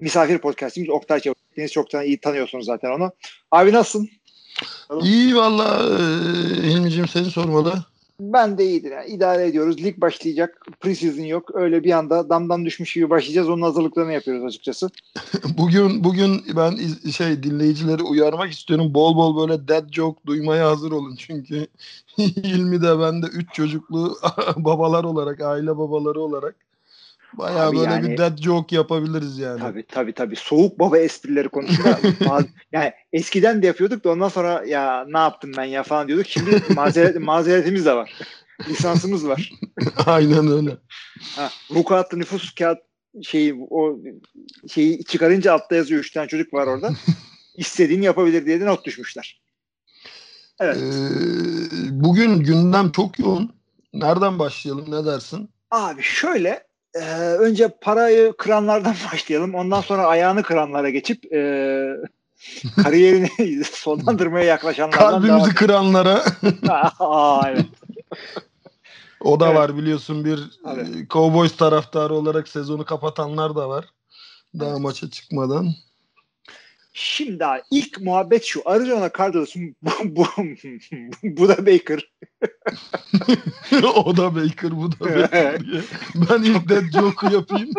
Misafir podcastimiz Oktay Çavuk. Deniz çoktan iyi tanıyorsunuz zaten onu. Abi nasılsın? İyi valla Hilmi'cim, seni sormalı. Ben de iyidir. Yani. İdare ediyoruz. Lig başlayacak. Preseason yok. Öyle bir anda damdan düşmüş gibi başlayacağız. Onun hazırlıklarını yapıyoruz açıkçası. Bugün ben dinleyicileri uyarmak istiyorum. Bol bol böyle dead joke duymaya hazır olun. Çünkü Hilmi de ben de 3 çocuklu babalar olarak, aile babaları olarak bayağı tabii böyle yani, bir dead joke yapabiliriz yani. Tabii. Soğuk baba esprileri konusunda. Yani eskiden de yapıyorduk da ondan sonra ya ne yaptım ben ya falan diyorduk. Şimdi mazeretimiz de var. Lisansımız var. Aynen öyle. Vukuatlı nüfus kağıt şeyi çıkarınca altta yazıyor 3 tane çocuk var orada. İstediğini yapabilir diye de not düşmüşler. Evet. Bugün gündem çok yoğun. Nereden başlayalım, ne dersin? Abi şöyle. Önce parayı kıranlardan başlayalım. Ondan sonra ayağını kıranlara geçip kariyerini sonlandırmaya yaklaşanlardan. Kalbimizi kıranlara. Evet. O da evet. Var biliyorsun bir evet. Cowboys taraftarı olarak sezonu kapatanlar da var. Daha evet. Maça çıkmadan. Şimdi ilk muhabbet şu. Arizona Cardinals'ın Budda Baker. Oda Baker, Budda Baker diye. Ben ilk dead joke yapayım.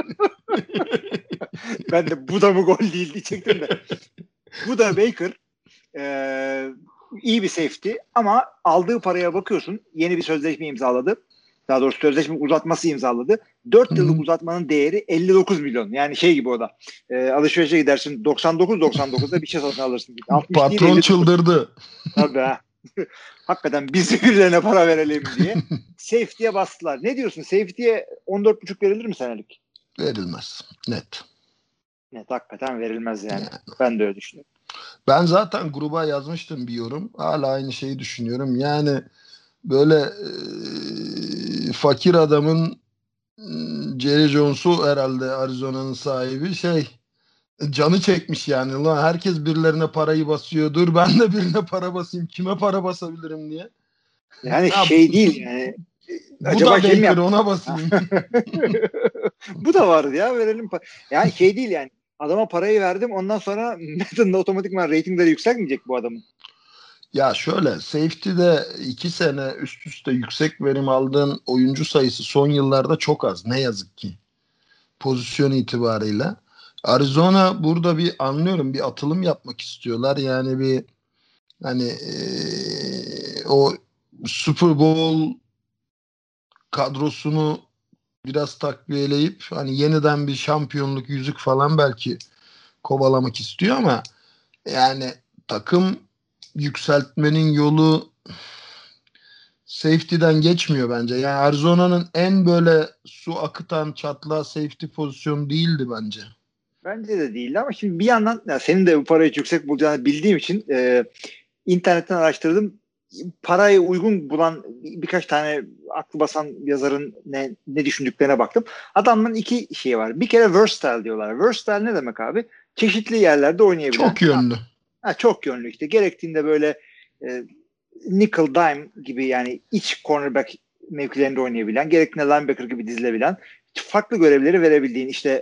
Ben de Budda mı gol değil diyecektim de. Budda Baker iyi bir safety ama aldığı paraya bakıyorsun. Yeni bir sözleşme imzaladı. Daha doğrusu sözleşme uzatması imzaladı. 4 yıllık uzatmanın değeri 59 milyon. Yani şey gibi o da. Alışverişe gidersin 99.99'da bir şey satın alırsın. Patron çıldırdı. Tabii ha. Hakikaten biz birilerine para verelim diye. Safety'ye bastılar. Ne diyorsun? Safety'ye 14.5 verilir mi senelik? Verilmez. Net hakikaten verilmez yani. Ben de öyle düşünüyorum. Ben zaten gruba yazmıştım bir yorum. Hala aynı şeyi düşünüyorum. Yani böyle fakir adamın Jerry Jones'u herhalde Arizona'nın sahibi canı çekmiş yani. Lan herkes birilerine parayı basıyor. Dur ben de birine para basayım. Kime para basabilirim diye. Yani ya, değil yani. Acaba kim yaptı? Ona basayım. Bu da vardı ya, verelim. Yani değil yani. Adama parayı verdim. Ondan sonra otomatikman reytingleri yükselmeyecek bu adamın. Ya şöyle, safety'de 2 sene üst üste yüksek verim aldığın oyuncu sayısı son yıllarda çok az. Ne yazık ki. Pozisyon itibarıyla. Arizona burada bir anlıyorum, bir atılım yapmak istiyorlar. Yani bir hani o Super Bowl kadrosunu biraz takviyeleyip hani yeniden bir şampiyonluk, yüzük falan belki kovalamak istiyor ama yani takım yükseltmenin yolu safety'den geçmiyor bence. Yani Arizona'nın en böyle su akıtan çatlağı safety pozisyonu değildi bence. Bence de değildi ama şimdi bir yandan ya senin de bu parayı yüksek bulacağını bildiğim için internetten araştırdım. Parayı uygun bulan birkaç tane aklı basan yazarın ne düşündüklerine baktım. Adamın 2 şeyi var. Bir kere versatile diyorlar. Versatile ne demek abi? Çeşitli yerlerde oynayabilen. Çok yönlü. Çok yönlü işte. Gerektiğinde böyle nickel dime gibi yani iç cornerback mevkilerinde oynayabilen, gerektiğinde linebacker gibi dizilebilen, farklı görevleri verebildiğin işte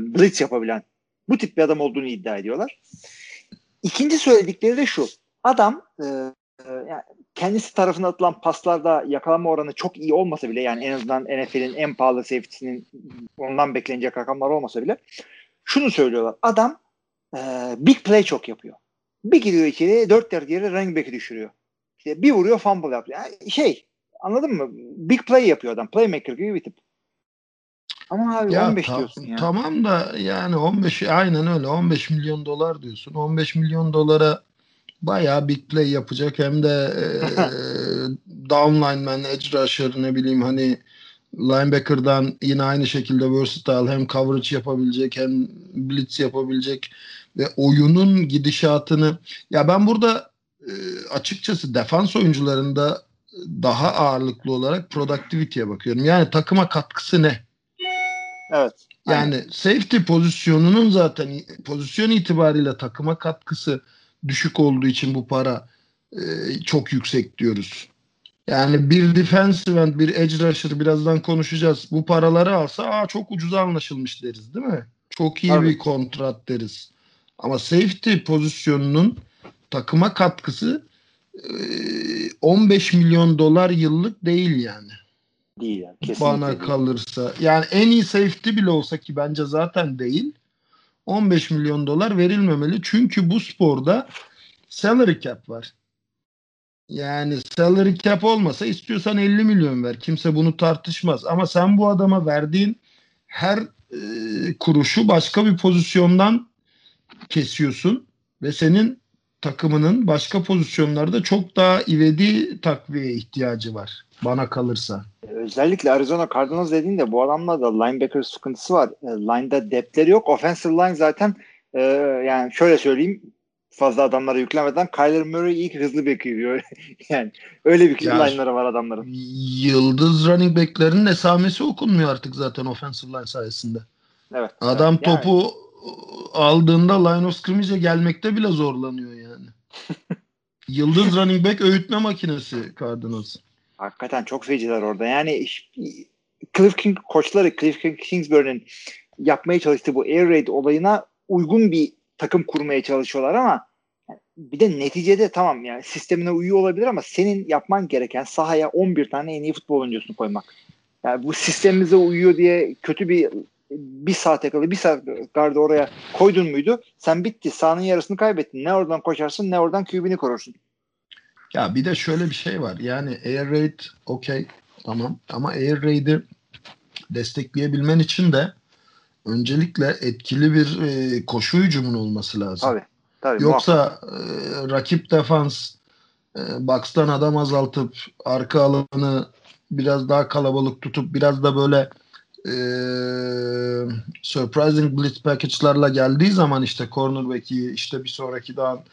blitz yapabilen bu tip bir adam olduğunu iddia ediyorlar. İkinci söyledikleri de şu. Adam yani kendisi tarafına atılan paslarda yakalanma oranı çok iyi olmasa bile yani en azından NFL'in en pahalı safety'sinin ondan beklenecek rakamlar olmasa bile şunu söylüyorlar. Adam big play çok yapıyor. Bir gidiyor içeriye 4 yard yere running back'i düşürüyor. İşte bir vuruyor fumble yapıyor. Yani anladın mı? Big play yapıyor adam. Playmaker gibi bir tip. Ama abi ya 15 diyorsun ya. Tamam da yani 15 aynen öyle. 15 milyon dolar diyorsun. 15 milyon dolara bayağı big play yapacak. Hem de downlineman, edge rusher ne bileyim hani Linebacker'dan yine aynı şekilde versatile, hem coverage yapabilecek hem blitz yapabilecek ve oyunun gidişatını. Ya ben burada açıkçası defans oyuncularında daha ağırlıklı olarak productivity'ye bakıyorum. Yani takıma katkısı ne? Evet. Yani aynen. Safety pozisyonunun zaten pozisyon itibariyle takıma katkısı düşük olduğu için bu para çok yüksek diyoruz. Yani bir defensive end, bir edge rusher, birazdan konuşacağız. Bu paraları alsa çok ucuza anlaşılmış deriz, değil mi? Çok iyi, evet, bir kontrat deriz. Ama safety pozisyonunun takıma katkısı $15 milyon yıllık değil yani. Değil yani. Kesinlikle bana değil kalırsa. Yani en iyi safety bile olsa, ki bence zaten değil, $15 milyon verilmemeli. Çünkü bu sporda salary cap var. Yani salary cap olmasa istiyorsan 50 milyon ver. Kimse bunu tartışmaz. Ama sen bu adama verdiğin her kuruşu başka bir pozisyondan kesiyorsun ve senin takımının başka pozisyonlarda çok daha ivedi takviye ihtiyacı var bana kalırsa. Özellikle Arizona Cardinals dediğinde bu adamlarda linebacker sıkıntısı var. Line'da depthleri yok. Offensive line zaten yani şöyle söyleyeyim, fazla adamlara yüklenmeden Kyler Murray ilk hızlı bek yiyor. Yani öyle bir line'ları var adamların. Yıldız running back'lerin esamesi okunmuyor artık zaten offensive line sayesinde. Evet. Adam evet, topu aldığında line of scrimmage'e gelmekte bile zorlanıyor yani. Yıldız running back öğütme makinesi Cardinals. Hakikaten çok feciler orada. Yani Kliff Kingsbury'nin yapmaya çalıştığı bu Air Raid olayına uygun bir takım kurmaya çalışıyorlar ama bir de neticede tamam yani sistemine uyuyor olabilir ama senin yapman gereken sahaya 11 tane en iyi futbol oyuncusunu koymak. Yani bu sistemimize uyuyor diye kötü bir saat yakalı, bir saat gardı oraya koydun muydu? Sen bitti. Sahanın yarısını kaybettin. Ne oradan koşarsın, ne oradan QB'ni korursun. Ya bir de şöyle bir şey var. Yani Air Raid okey, tamam. Ama Air Raid'i destekleyebilmen için de öncelikle etkili bir koşu hücumun olması lazım. Tabii. Yoksa rakip defans box'tan adam azaltıp arka alanı biraz daha kalabalık tutup biraz da böyle surprising blitz package'larla geldiği zaman işte cornerback'i, işte bir sonraki daha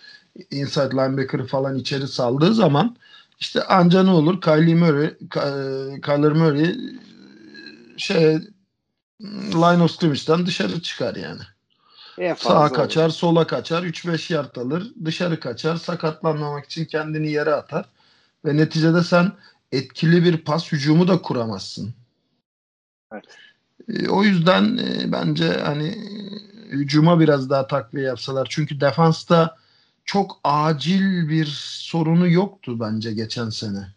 inside linebacker'ı falan içeri saldığı zaman işte anca ne olur, Kyler Murray line of scrimmage'den dışarı çıkar yani. Sağa kaçar, olur, sola kaçar, 3-5 yard alır, dışarı kaçar, sakatlanmamak için kendini yere atar ve neticede sen etkili bir pas hücumu da kuramazsın. Evet. O yüzden bence hani hücuma biraz daha takviye yapsalar. Çünkü defansta çok acil bir sorunu yoktu bence geçen sene.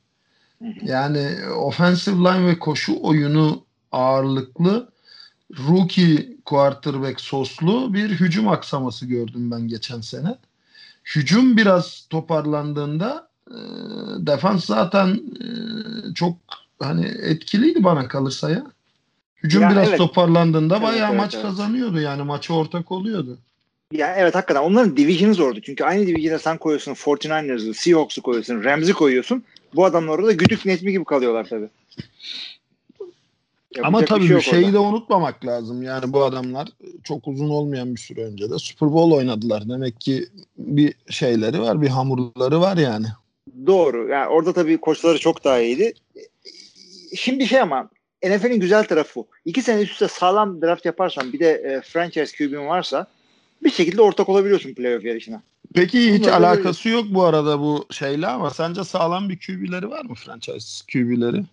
Yani offensive line ve koşu oyunu ağırlıklı rookie quarterback soslu bir hücum aksaması gördüm ben geçen sene. Hücum biraz toparlandığında defans zaten çok hani etkiliydi bana kalırsa ya. Hücum yani biraz toparlandığında bayağı maç kazanıyordu yani, maça ortak oluyordu. Yani evet, hakikaten onların division'ı zordu. Çünkü aynı division'a sen koyuyorsun 49ers'ı, Seahawks'u koyuyorsun, Rams'i koyuyorsun. Bu adamlar orada güdük netmi gibi kalıyorlar tabii. Ama tabii bir şeyi de unutmamak lazım. Yani bu adamlar çok uzun olmayan bir süre önce de Super Bowl oynadılar. Demek ki bir şeyleri var, bir hamurları var yani. Doğru. Yani orada tabii koçları çok daha iyiydi. Şimdi ama NFL'in güzel tarafı bu. 2 sene üst üste sağlam draft yaparsan, bir de franchise QB'in varsa bir şekilde ortak olabiliyorsun playoff yarışına. Peki hiç alakası yok bu arada bu şeyle ama sence sağlam bir QB'leri var mı, franchise QB'leri?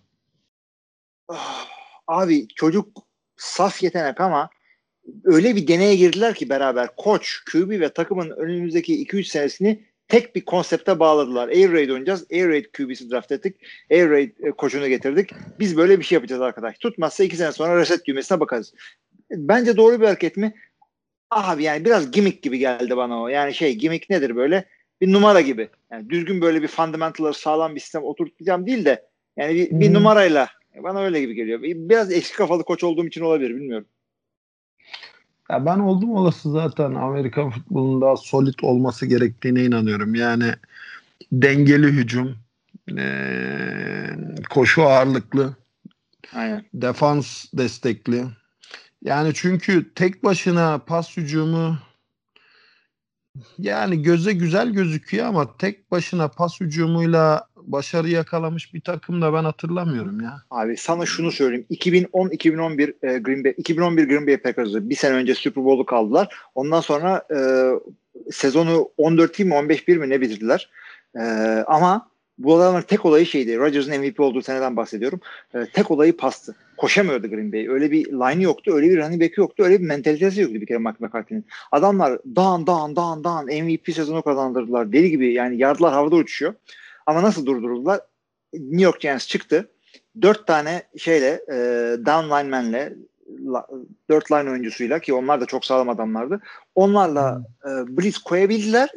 Abi çocuk saf yetenek ama öyle bir deneye girdiler ki beraber koç, QB ve takımın önümüzdeki 2-3 senesini tek bir konsepte bağladılar. Air Raid oynayacağız. Air Raid QB'si draft ettik. Air Raid koçunu getirdik. Biz böyle bir şey yapacağız arkadaş. Tutmazsa 2 sene sonra reset düğmesine bakarız. Bence doğru bir hareket mi? Abi yani biraz gimmick gibi geldi bana o. Yani gimmick nedir böyle? Bir numara gibi. Yani düzgün böyle bir fundamentalları sağlam bir sistem oturtacağım değil de yani bir numarayla. Bana öyle gibi geliyor. Biraz eksik kafalı koç olduğum için olabilir, bilmiyorum. Ya ben oldum olası zaten Amerikan futbolunun daha solid olması gerektiğine inanıyorum. Yani dengeli hücum, koşu ağırlıklı, Aynen. Defans destekli. Yani çünkü tek başına pas hücumu yani göze güzel gözüküyor ama tek başına pas hücumuyla başarı yakalamış bir takım da ben hatırlamıyorum ya. Abi sana şunu söyleyeyim. 2011 Green Bay Packers'ı bir sene önce Super Bowl'u kaldılar. Ondan sonra sezonu 14'i mi 15-1 mi ne bitirdiler. Ama bu adamların tek olayı şeydi. Rodgers'ın MVP olduğu seneden bahsediyorum. Tek olayı pastı. Koşamıyordu Green Bay. Öyle bir line yoktu. Öyle bir running back yoktu. Öyle bir mentalitesi yoktu bir kere Mark McCarthy'nin. Adamlar dağın MVP sezonu kazandırdılar. Deli gibi yani yardlar havada uçuşuyor. Ama nasıl durduruldular? New York Giants çıktı. 4 tane şeyle down lineman'le 4 line oyuncusuyla ki onlar da çok sağlam adamlardı. Onlarla blitz koyabildiler.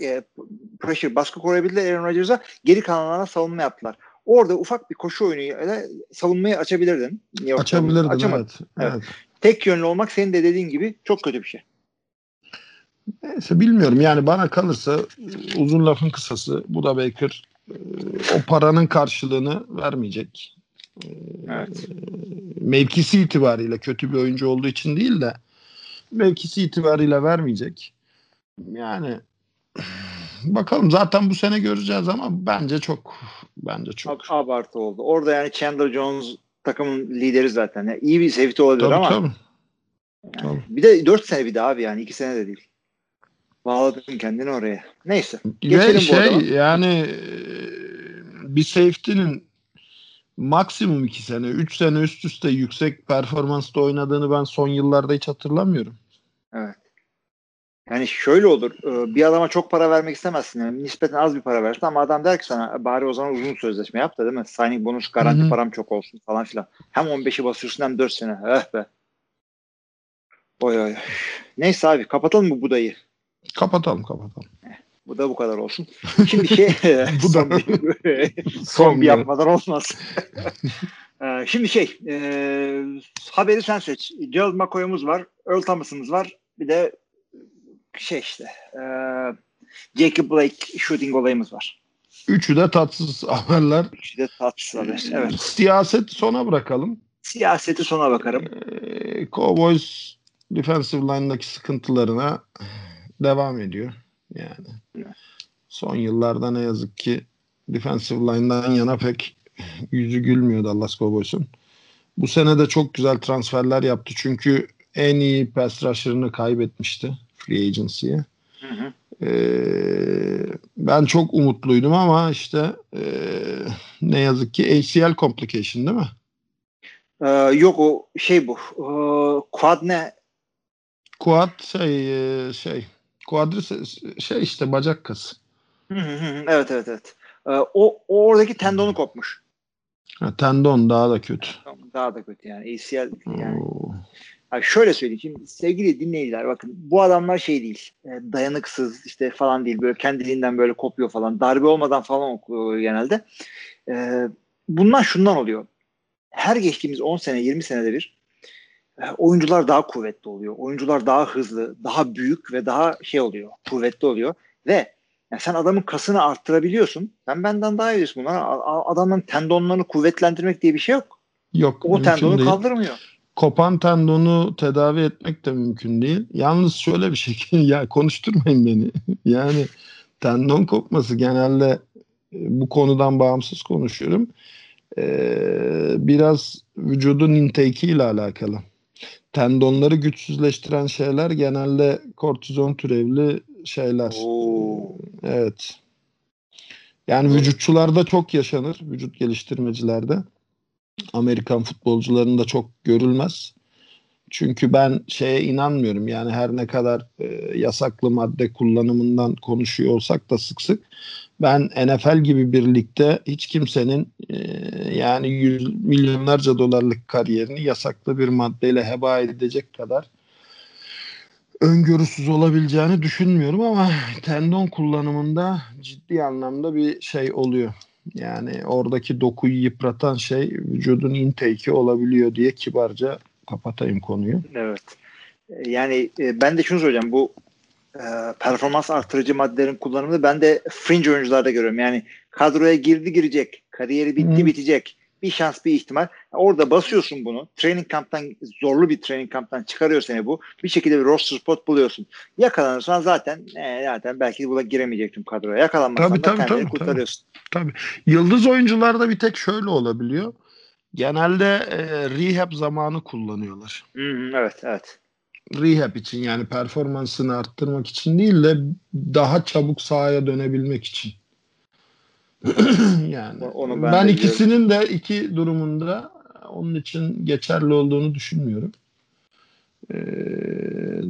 Pressure, baskı koyabildiler Aaron Rodgers'a. Geri kalanlarına savunma yaptılar. Orada ufak bir koşu oyunuyla savunmayı açabilirdin. Açabilirdin evet. Tek yönlü olmak senin de dediğin gibi çok kötü bir şey. Neyse bilmiyorum. Yani bana kalırsa uzun lafın kısası Budda Baker o paranın karşılığını vermeyecek. Evet. Mevkisi itibariyle kötü bir oyuncu olduğu için değil de mevkisi itibariyle vermeyecek. Yani bakalım zaten bu sene göreceğiz ama bence çok abartı oldu. Orada yani Chandler Jones takımın lideri zaten. Yani iyi bir safety olabilir tabii, ama. Tabii. Bir de 4 sene bir daha abi yani 2 sene de değil. Bağladın kendini oraya. Neyse. Geçelim bu yani bir safety'nin maksimum 2 sene, 3 sene üst üste yüksek performansta oynadığını ben son yıllarda hiç hatırlamıyorum. Evet. Yani şöyle olur. Bir adama çok para vermek istemezsin. Yani nispeten az bir para versin ama adam der ki sana bari o zaman uzun sözleşme yap da değil mi? Signing bonus garanti param çok olsun falan filan. Hem 15'i basıyorsun hem 4 sene. Eh be. Oy. Neyse abi kapatalım mı Buda'yı? Kapatalım. Bu da bu kadar olsun. Şimdi son bir yapmadan olmaz. Şimdi haberi sen seç. Gerald McCoy'umuz var. Earl Thomas'ımız var. Bir de Jackie Blake shooting olayımız var. Üçü de tatsız haberler. Evet. Siyaseti sona bırakalım. Siyaseti sona bakarım. Cowboys defensive line'daki sıkıntılarına devam ediyor. Yani son yıllarda ne yazık ki defensive line'dan yana pek yüzü gülmüyordu Dallas Cowboys'un. Bu sene de çok güzel transferler yaptı. Çünkü en iyi pass rusher'ını kaybetmişti free agency'ye. Ben çok umutluydum ama ne yazık ki ACL complication değil mi? Yok o bu. Quad ne? Quad Quadriceps bacak kası. Evet. O oradaki tendonu kopmuş. Tendon daha da kötü. Daha da kötü yani. ACL yani. Abi şöyle söyleyeyim şimdi sevgili dinleyiciler bakın bu adamlar değil. Dayanıksız falan değil. Böyle kendiliğinden böyle kopuyor falan. Darbe olmadan falan okuyor genelde. Bunlar şundan oluyor. Her geçtiğimiz 10 sene 20 senede bir oyuncular daha kuvvetli oluyor. Oyuncular daha hızlı, daha büyük ve daha oluyor. Kuvvetli oluyor. Ve yani sen adamın kasını arttırabiliyorsun. Sen benden daha iyisin bunlar. Adamın tendonlarını kuvvetlendirmek diye bir şey yok. Yok. O tendonu kaldırmıyor. Kopan tendonu tedavi etmek de mümkün değil. Yalnız şöyle bir şekilde ya konuşturmayın beni. Yani tendon kopması genelde bu konudan bağımsız konuşuyorum. Biraz vücudun intake ile alakalı. Tendonları güçsüzleştiren şeyler genelde kortizon türevli şeyler. Oo. Evet. Yani vücutçularda çok yaşanır. Vücut geliştirmecilerde. Amerikan futbolcularında çok görülmez. Çünkü ben inanmıyorum. Yani her ne kadar yasaklı madde kullanımından konuşuyor olsak da sık sık. Ben NFL gibi bir ligde hiç kimsenin yani milyonlarca dolarlık kariyerini yasaklı bir maddeyle heba edecek kadar öngörüsüz olabileceğini düşünmüyorum ama tendon kullanımında ciddi anlamda bir oluyor. Yani oradaki dokuyu yıpratan vücudun intake'i olabiliyor diye kibarca kapatayım konuyu. Evet. Yani ben de şunu söyleyeceğim. Bu performans artırıcı maddelerin kullanımını ben de fringe oyuncularda görüyorum. Yani kadroya girecek, kariyeri bitecek, bir şans, bir ihtimal. Orada basıyorsun bunu. Training kamptan, zorlu bir training kamptan çıkarıyor seni bu. Bir şekilde bir roster spot buluyorsun. Yakalanırsan zaten belki buna giremeyecektim kadroya. Yakalanmazsan kendini kurtarıyorsun. Tabii. Yıldız oyuncularda bir tek şöyle olabiliyor. Genelde rehab zamanı kullanıyorlar. Evet. Rehab için, yani performansını arttırmak için değil de daha çabuk sahaya dönebilmek için. Yani ben ikisinin de iki durumunda onun için geçerli olduğunu düşünmüyorum.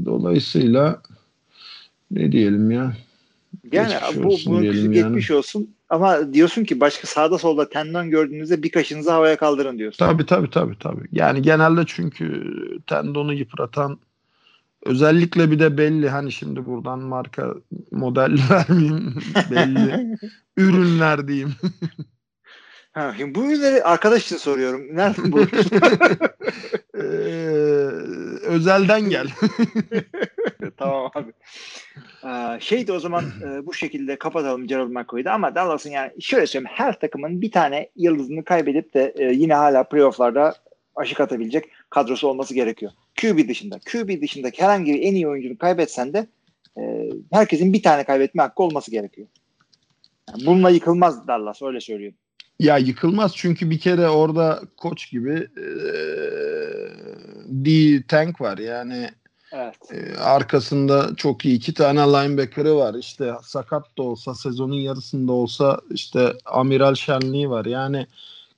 Dolayısıyla ne diyelim ya? Yani geçmiş olsun. Ama diyorsun ki başka sağda solda tendon gördüğünüzde bir kaşınızı havaya kaldırın diyorsun. Tabii. Yani genelde çünkü tendonu yıpratan, özellikle bir de belli, hani şimdi buradan marka model vermeyeyim, belli ürünler diyeyim. Ha, şimdi bu ürünleri arkadaş için soruyorum. Nereden buluyorsun? Özelden gel. Tamam abi. O zaman bu şekilde kapatalım Gerald McCoy'da, ama Dallas'ın, yani şöyle söyleyeyim, her takımın bir tane yıldızını kaybedip de yine hala playoff'larda aşık atabilecek kadrosu olması gerekiyor. QB dışındaki herhangi bir en iyi oyuncunu kaybetsen de herkesin bir tane kaybetme hakkı olması gerekiyor. Yani bununla yıkılmaz Dallas, öyle söylüyorum. Ya yıkılmaz, çünkü bir kere orada koç gibi D-Tank var yani. Evet. Arkasında çok iyi iki tane linebacker'ı var. İşte sakat da olsa, sezonun yarısında olsa işte amiral şenliği var. Yani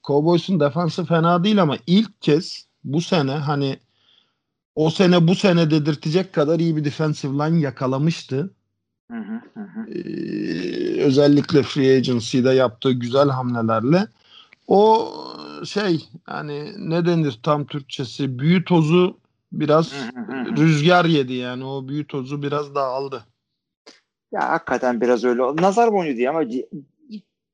Cowboys'un defansı fena değil, ama ilk kez bu sene, hani o sene bu sene dedirtecek kadar iyi bir defensive line yakalamıştı. Hı. Özellikle free agency'de yaptığı güzel hamlelerle. O hani ne denir tam Türkçesi, büyü tozu biraz rüzgar yedi yani, o büyü tozu biraz daha aldı. Ya hakikaten biraz öyle oldu. Nazar boncuğu diye, ama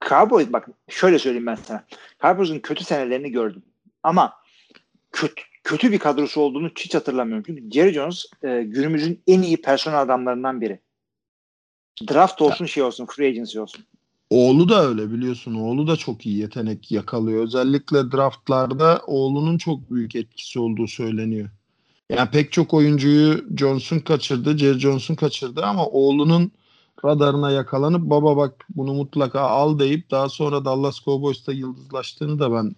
Cowboys, bak şöyle söyleyeyim ben sana. Cowboys'un kötü senelerini gördüm. Ama kötü bir kadrosu olduğunu hiç hatırlamıyorum. Çünkü Jerry Jones günümüzün en iyi personel adamlarından biri. Draft olsun, free agency olsun. Oğlu da öyle, biliyorsun. Oğlu da çok iyi yetenek yakalıyor. Özellikle draftlarda oğlunun çok büyük etkisi olduğu söyleniyor. Yani pek çok oyuncuyu Jerry Johnson kaçırdı, ama oğlunun radarına yakalanıp baba bak bunu mutlaka al deyip daha sonra Dallas Cowboys'ta yıldızlaştığını da ben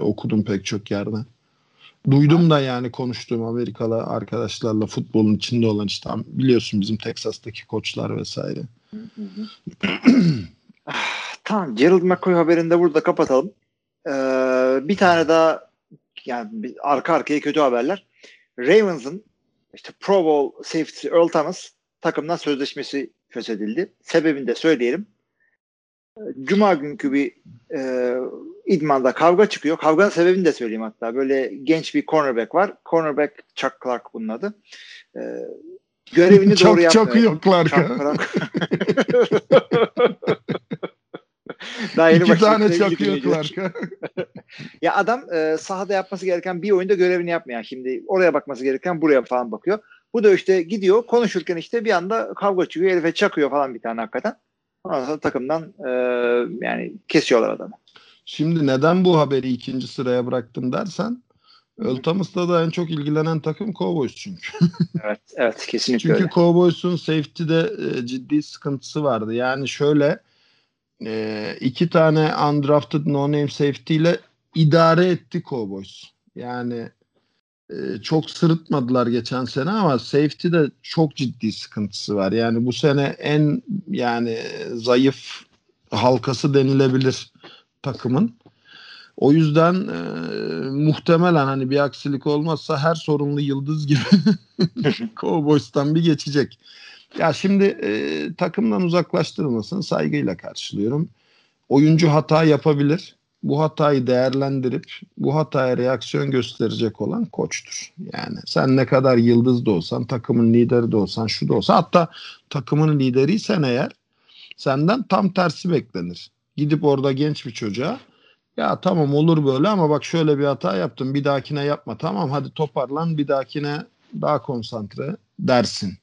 okudum pek çok yerden. Duydum da, yani konuştuğum Amerikalı arkadaşlarla, futbolun içinde olan işte biliyorsun bizim Texas'taki koçlar vesaire. Tamam, Gerald McCoy haberini de burada kapatalım. Bir tane daha, yani arka arkaya kötü haberler. Ravens'ın işte Pro Bowl Safety Earl Thomas takımdan sözleşmesi feshedildi. Sebebini de söyleyelim. Cuma günkü bir idmanda kavga çıkıyor. Kavganın sebebini de söyleyeyim hatta. Böyle genç bir cornerback var. Cornerback Chuck Clark bunun adı. Görevini doğru yapmıyor. Çok yok Clark'a. Daha yeni 2 tane çakıyor Clark'a. Ya adam sahada yapması gereken bir oyunda görevini yapmıyor. Yani şimdi oraya bakması gereken buraya falan bakıyor. Bu da işte gidiyor konuşurken işte bir anda kavga çıkıyor. Herife çakıyor falan bir tane hakikaten. Ondan sonra takımdan yani kesiyorlar adamı. Şimdi neden bu haberi 2. sıraya bıraktım dersen, Earl Thomas'la da en çok ilgilenen takım Cowboys çünkü. Evet kesinlikle. Çünkü öyle. Cowboys'un safety'de ciddi sıkıntısı vardı. Yani şöyle 2 tane undrafted no-name safety ile idare etti Cowboys. Yani çok sırıtmadılar geçen sene, ama safety'de çok ciddi sıkıntısı var. Yani bu sene en zayıf halkası denilebilir takımın. O yüzden muhtemelen hani bir aksilik olmazsa her sorunlu yıldız gibi Cowboys'tan bir geçecek. Ya şimdi takımdan uzaklaştırılmasını saygıyla karşılıyorum. Oyuncu hata yapabilir. Bu hatayı değerlendirip bu hataya reaksiyon gösterecek olan koçtur. Yani sen ne kadar yıldız da olsan, takımın lideri de olsan, şu da olsa, hatta takımın lideriysen eğer, senden tam tersi beklenir. Gidip orada genç bir çocuğa ya tamam olur böyle, ama bak şöyle bir hata yaptım, bir dahakine yapma, tamam hadi toparlan, bir dahakine daha konsantre dersin.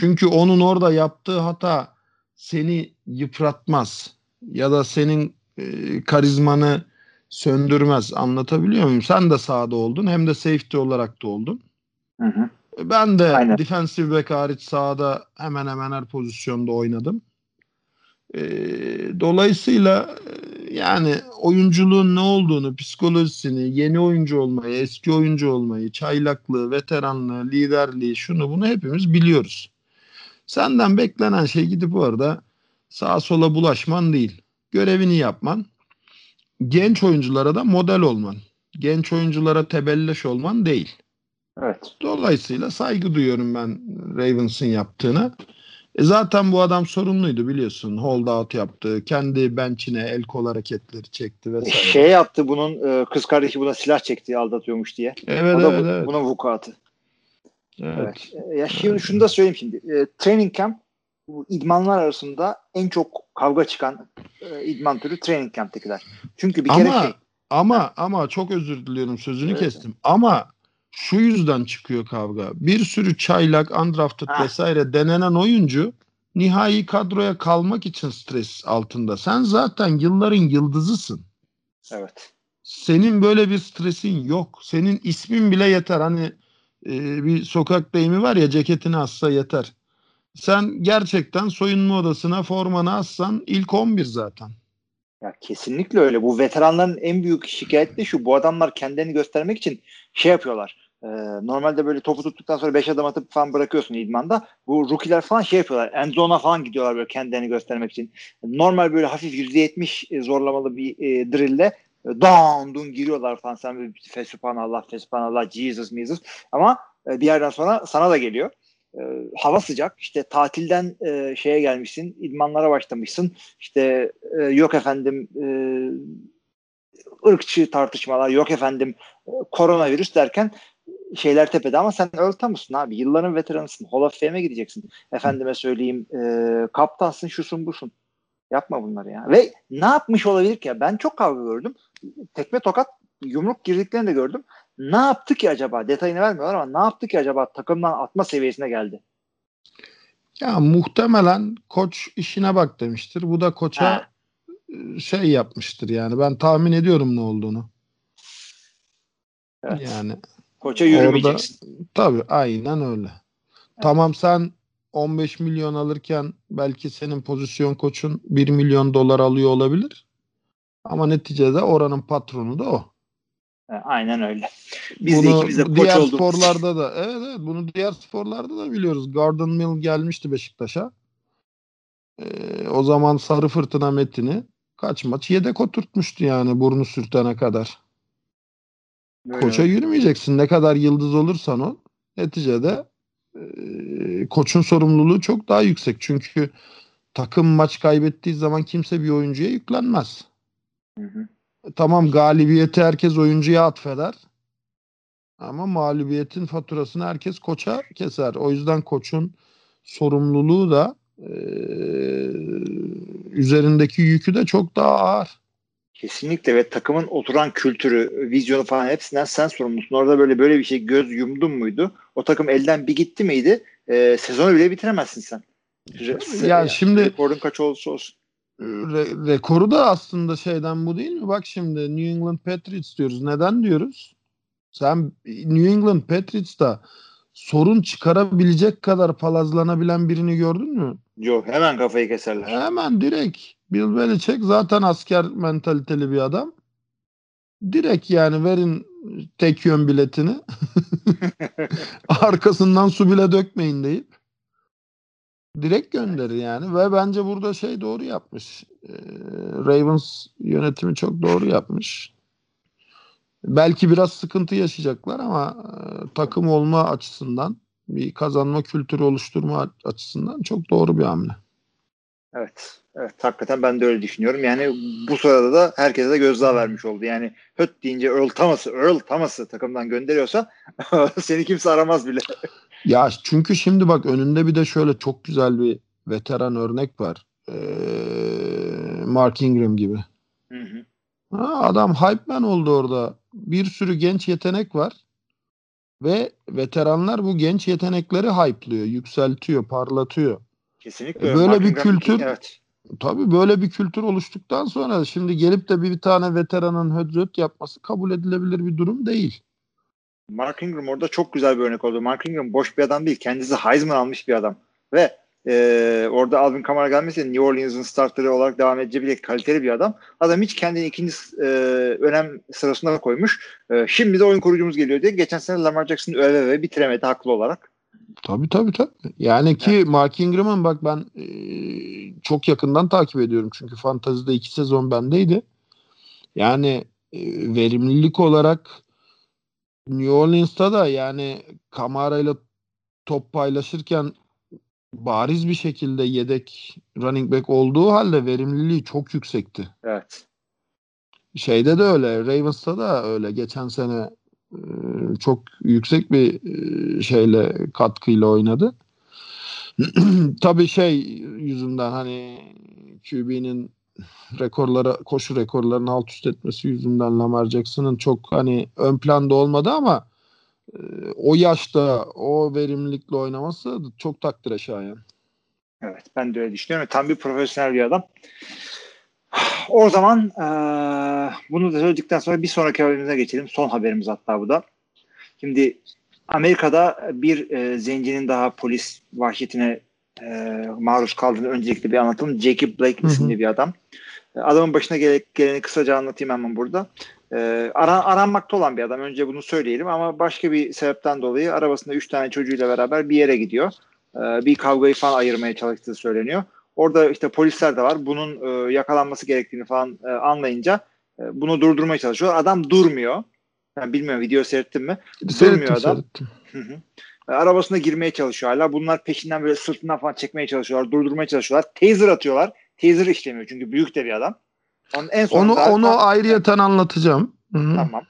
Çünkü onun orada yaptığı hata seni yıpratmaz ya da senin karizmanı söndürmez. Anlatabiliyor muyum? Sen de sahada oldun. Hem de safety olarak da oldun. Hı hı. Ben de aynen, defensive back hariç sahada hemen hemen her pozisyonda oynadım. Dolayısıyla yani oyunculuğun ne olduğunu, psikolojisini, yeni oyuncu olmayı, eski oyuncu olmayı, çaylaklığı, veteranlığı, liderliği, şunu bunu hepimiz biliyoruz. Senden beklenen şey gidip bu arada sağa sola bulaşman değil. Görevini yapman, genç oyunculara da model olman, genç oyunculara tebelleş olman değil. Evet. Dolayısıyla saygı duyuyorum ben Ravens'ın yaptığına. Zaten bu adam sorunluydu biliyorsun. Hold out yaptı. Kendi bench'ine el kol hareketleri çekti vesaire. Şey yaptı, bunun kız kardeşi buna silah çekti, aldatıyormuş diye. Evet, evet, evet. Bunun vukuatı. Evet. Evet. Ya şimdi evet, şunu da söyleyeyim şimdi. Training camp, bu idmanlar arasında en çok kavga çıkan idman türü training camp'tekiler. Çünkü bir ama, kere şey. Ama çok özür diliyorum, sözünü evet, kestim. Ama şu yüzden çıkıyor kavga. Bir sürü çaylak, undrafted vesaire denenen oyuncu nihai kadroya kalmak için stres altında. Sen zaten yılların yıldızısın. Evet. Senin böyle bir stresin yok. Senin ismin bile yeter. Hani bir sokak deyimi var ya, ceketini assa yeter. Sen gerçekten soyunma odasına formanı assan ilk 11 zaten. Ya kesinlikle öyle. Bu veteranların en büyük şikayeti de şu. Bu adamlar kendilerini göstermek için şey yapıyorlar. Normalde böyle topu tuttuktan sonra 5 adam atıp falan bırakıyorsun idmanda. Bu rookie'ler falan şey yapıyorlar. Endzone'a falan gidiyorlar böyle kendilerini göstermek için. Normal böyle hafif %70 zorlamalı bir drill'le down giriyorlar falan. Sen böyle fesubhanallah, fesubhanallah, Jesus, Jesus. Ama bir yerden sonra sana da geliyor. Hava sıcak, işte tatilden şeye gelmişsin, idmanlara başlamışsın, işte yok efendim ırkçı tartışmalar, yok efendim koronavirüs derken şeyler tepede, ama sen Earl Thomas'sın abi, yılların veteranısın, Hall of Fame'e gideceksin, efendime söyleyeyim kaptansın, şusun busun, yapma bunları ya. Ve ne yapmış olabilir ki ya? Ben çok kavga gördüm, tekme tokat yumruk girdiklerini de gördüm. Ne yaptı ki acaba? Detayını vermiyorlar ama ne yaptı ki acaba? Takımdan atma seviyesine geldi. Ya muhtemelen koç işine bak demiştir. Bu da koça şey yapmıştır yani. Ben tahmin ediyorum ne olduğunu. Evet. Yani koça yürümeyeceksin. Tabii aynen öyle. Evet. Tamam, sen 15 milyon alırken belki senin pozisyon koçun 1 milyon dolar alıyor olabilir. Ama neticede oranın patronu da o. Aynen öyle. Biz bunu de ikimiz de koç diğer olduk. Sporlarda da, evet evet, bunu diğer sporlarda da biliyoruz. Gordon Mill gelmişti Beşiktaş'a. O zaman Sarı Fırtına Metin'i kaç maç yedek oturtmuştu yani, burnu sürtene kadar. Öyle. Koça yürümeyeceksin. Ne kadar yıldız olursan ol. Neticede koçun sorumluluğu çok daha yüksek. Çünkü takım maç kaybettiği zaman kimse bir oyuncuya yüklenmez. Hı hı. Tamam, galibiyeti herkes oyuncuya atfeder ama mağlubiyetin faturasını herkes koça keser. O yüzden koçun sorumluluğu da üzerindeki yükü de çok daha ağır. Kesinlikle, ve takımın oturan kültürü, vizyonu falan hepsinden sen sorumlusun. Orada böyle bir şey göz yumdun muydu? O takım elden bir gitti miydi? Sezonu bile bitiremezsin sen. Yani şimdi rekorun kaç olursa olsun. Rekoru da aslında şeyden bu değil mi? Bak şimdi New England Patriots diyoruz. Neden diyoruz? Sen New England Patriots'ta sorun çıkarabilecek kadar palazlanabilen birini gördün mü? Yok. Hemen kafayı keserler. Hemen direkt. Bill Belichick zaten asker mentaliteli bir adam. Direkt yani verin tek yön biletini. Arkasından su bile dökmeyin deyip direkt gönderir yani. Ve bence burada şey doğru yapmış. Ravens yönetimi çok doğru yapmış. Belki biraz sıkıntı yaşayacaklar ama takım olma açısından, bir kazanma kültürü oluşturma açısından çok doğru bir hamle. Evet. Evet. Hakikaten ben de öyle düşünüyorum. Yani bu sırada da herkese de gözdağı vermiş oldu. Yani höt deyince Earl Thomas'ı takımdan gönderiyorsa seni kimse aramaz bile. Ya çünkü şimdi bak, önünde bir de şöyle çok güzel bir veteran örnek var. Mark Ingram gibi. Hı hı. Ha, adam hype man oldu orada. Bir sürü genç yetenek var. Ve veteranlar bu genç yetenekleri hype'lıyor, yükseltiyor, parlatıyor. Kesinlikle. Böyle Mark bir Ingram kültür. Evet. Tabii böyle bir kültür oluştuktan sonra şimdi gelip de bir tane veteranın höt yapması kabul edilebilir bir durum değil. Mark Ingram orada çok güzel bir örnek oldu. Mark Ingram boş bir adam değil. Kendisi Heisman almış bir adam. Ve orada Alvin Kamara gelmese New Orleans'ın startları olarak devam edebilecek kaliteli bir adam. Adam hiç kendini ikinci önem sırasına koymuş. Şimdi de oyun kurucumuz geliyor diye. Geçen sene Lamar Jackson'ı öve ve bitiremedi haklı olarak. Tabii. Yani ki evet. Mark Ingram'ın bak ben çok yakından takip ediyorum. Çünkü fantazide 2 sezon bendeydi. Yani verimlilik olarak New Orleans'ta da yani Kamara ile top paylaşırken bariz bir şekilde yedek running back olduğu halde verimliliği çok yüksekti. Evet. Şeyde de öyle. Ravens'ta da öyle. Geçen sene çok yüksek bir şeyle katkıyla oynadı. Tabii şey yüzünden hani QB'nin koşu rekorlarını alt üst etmesi yüzünden Lamar Jackson'ın çok hani ön planda olmadı ama o yaşta o verimlilikle oynaması çok takdire şayan. Evet ben de öyle düşünüyorum. Tam bir profesyonel bir adam. O zaman bunu da söyledikten sonra bir sonraki haberimize geçelim. Son haberimiz hatta bu da. Şimdi Amerika'da bir zencinin daha polis vahşetine maruz kaldığını öncelikle bir anlatalım. Jackie Blake isimli bir adam. Adamın başına geleni kısaca anlatayım hemen burada. Aranmakta olan bir adam. Önce bunu söyleyelim ama başka bir sebepten dolayı arabasında 3 tane çocuğuyla beraber bir yere gidiyor. Bir kavgayı falan ayırmaya çalıştığı söyleniyor. Orada işte polisler de var. Bunun yakalanması gerektiğini falan anlayınca bunu durdurmaya çalışıyor. Adam durmuyor. Yani bilmiyorum video seyrettin mi? Durmuyor adam. Seyrettim. Arabasına girmeye çalışıyor hala. Bunlar peşinden böyle sırtından falan çekmeye çalışıyorlar. Durdurmaya çalışıyorlar. Taser atıyorlar. Taser işlemiyor çünkü büyük de bir adam. Onu ayrıyeten anlatacağım. Hı-hı. Tamam.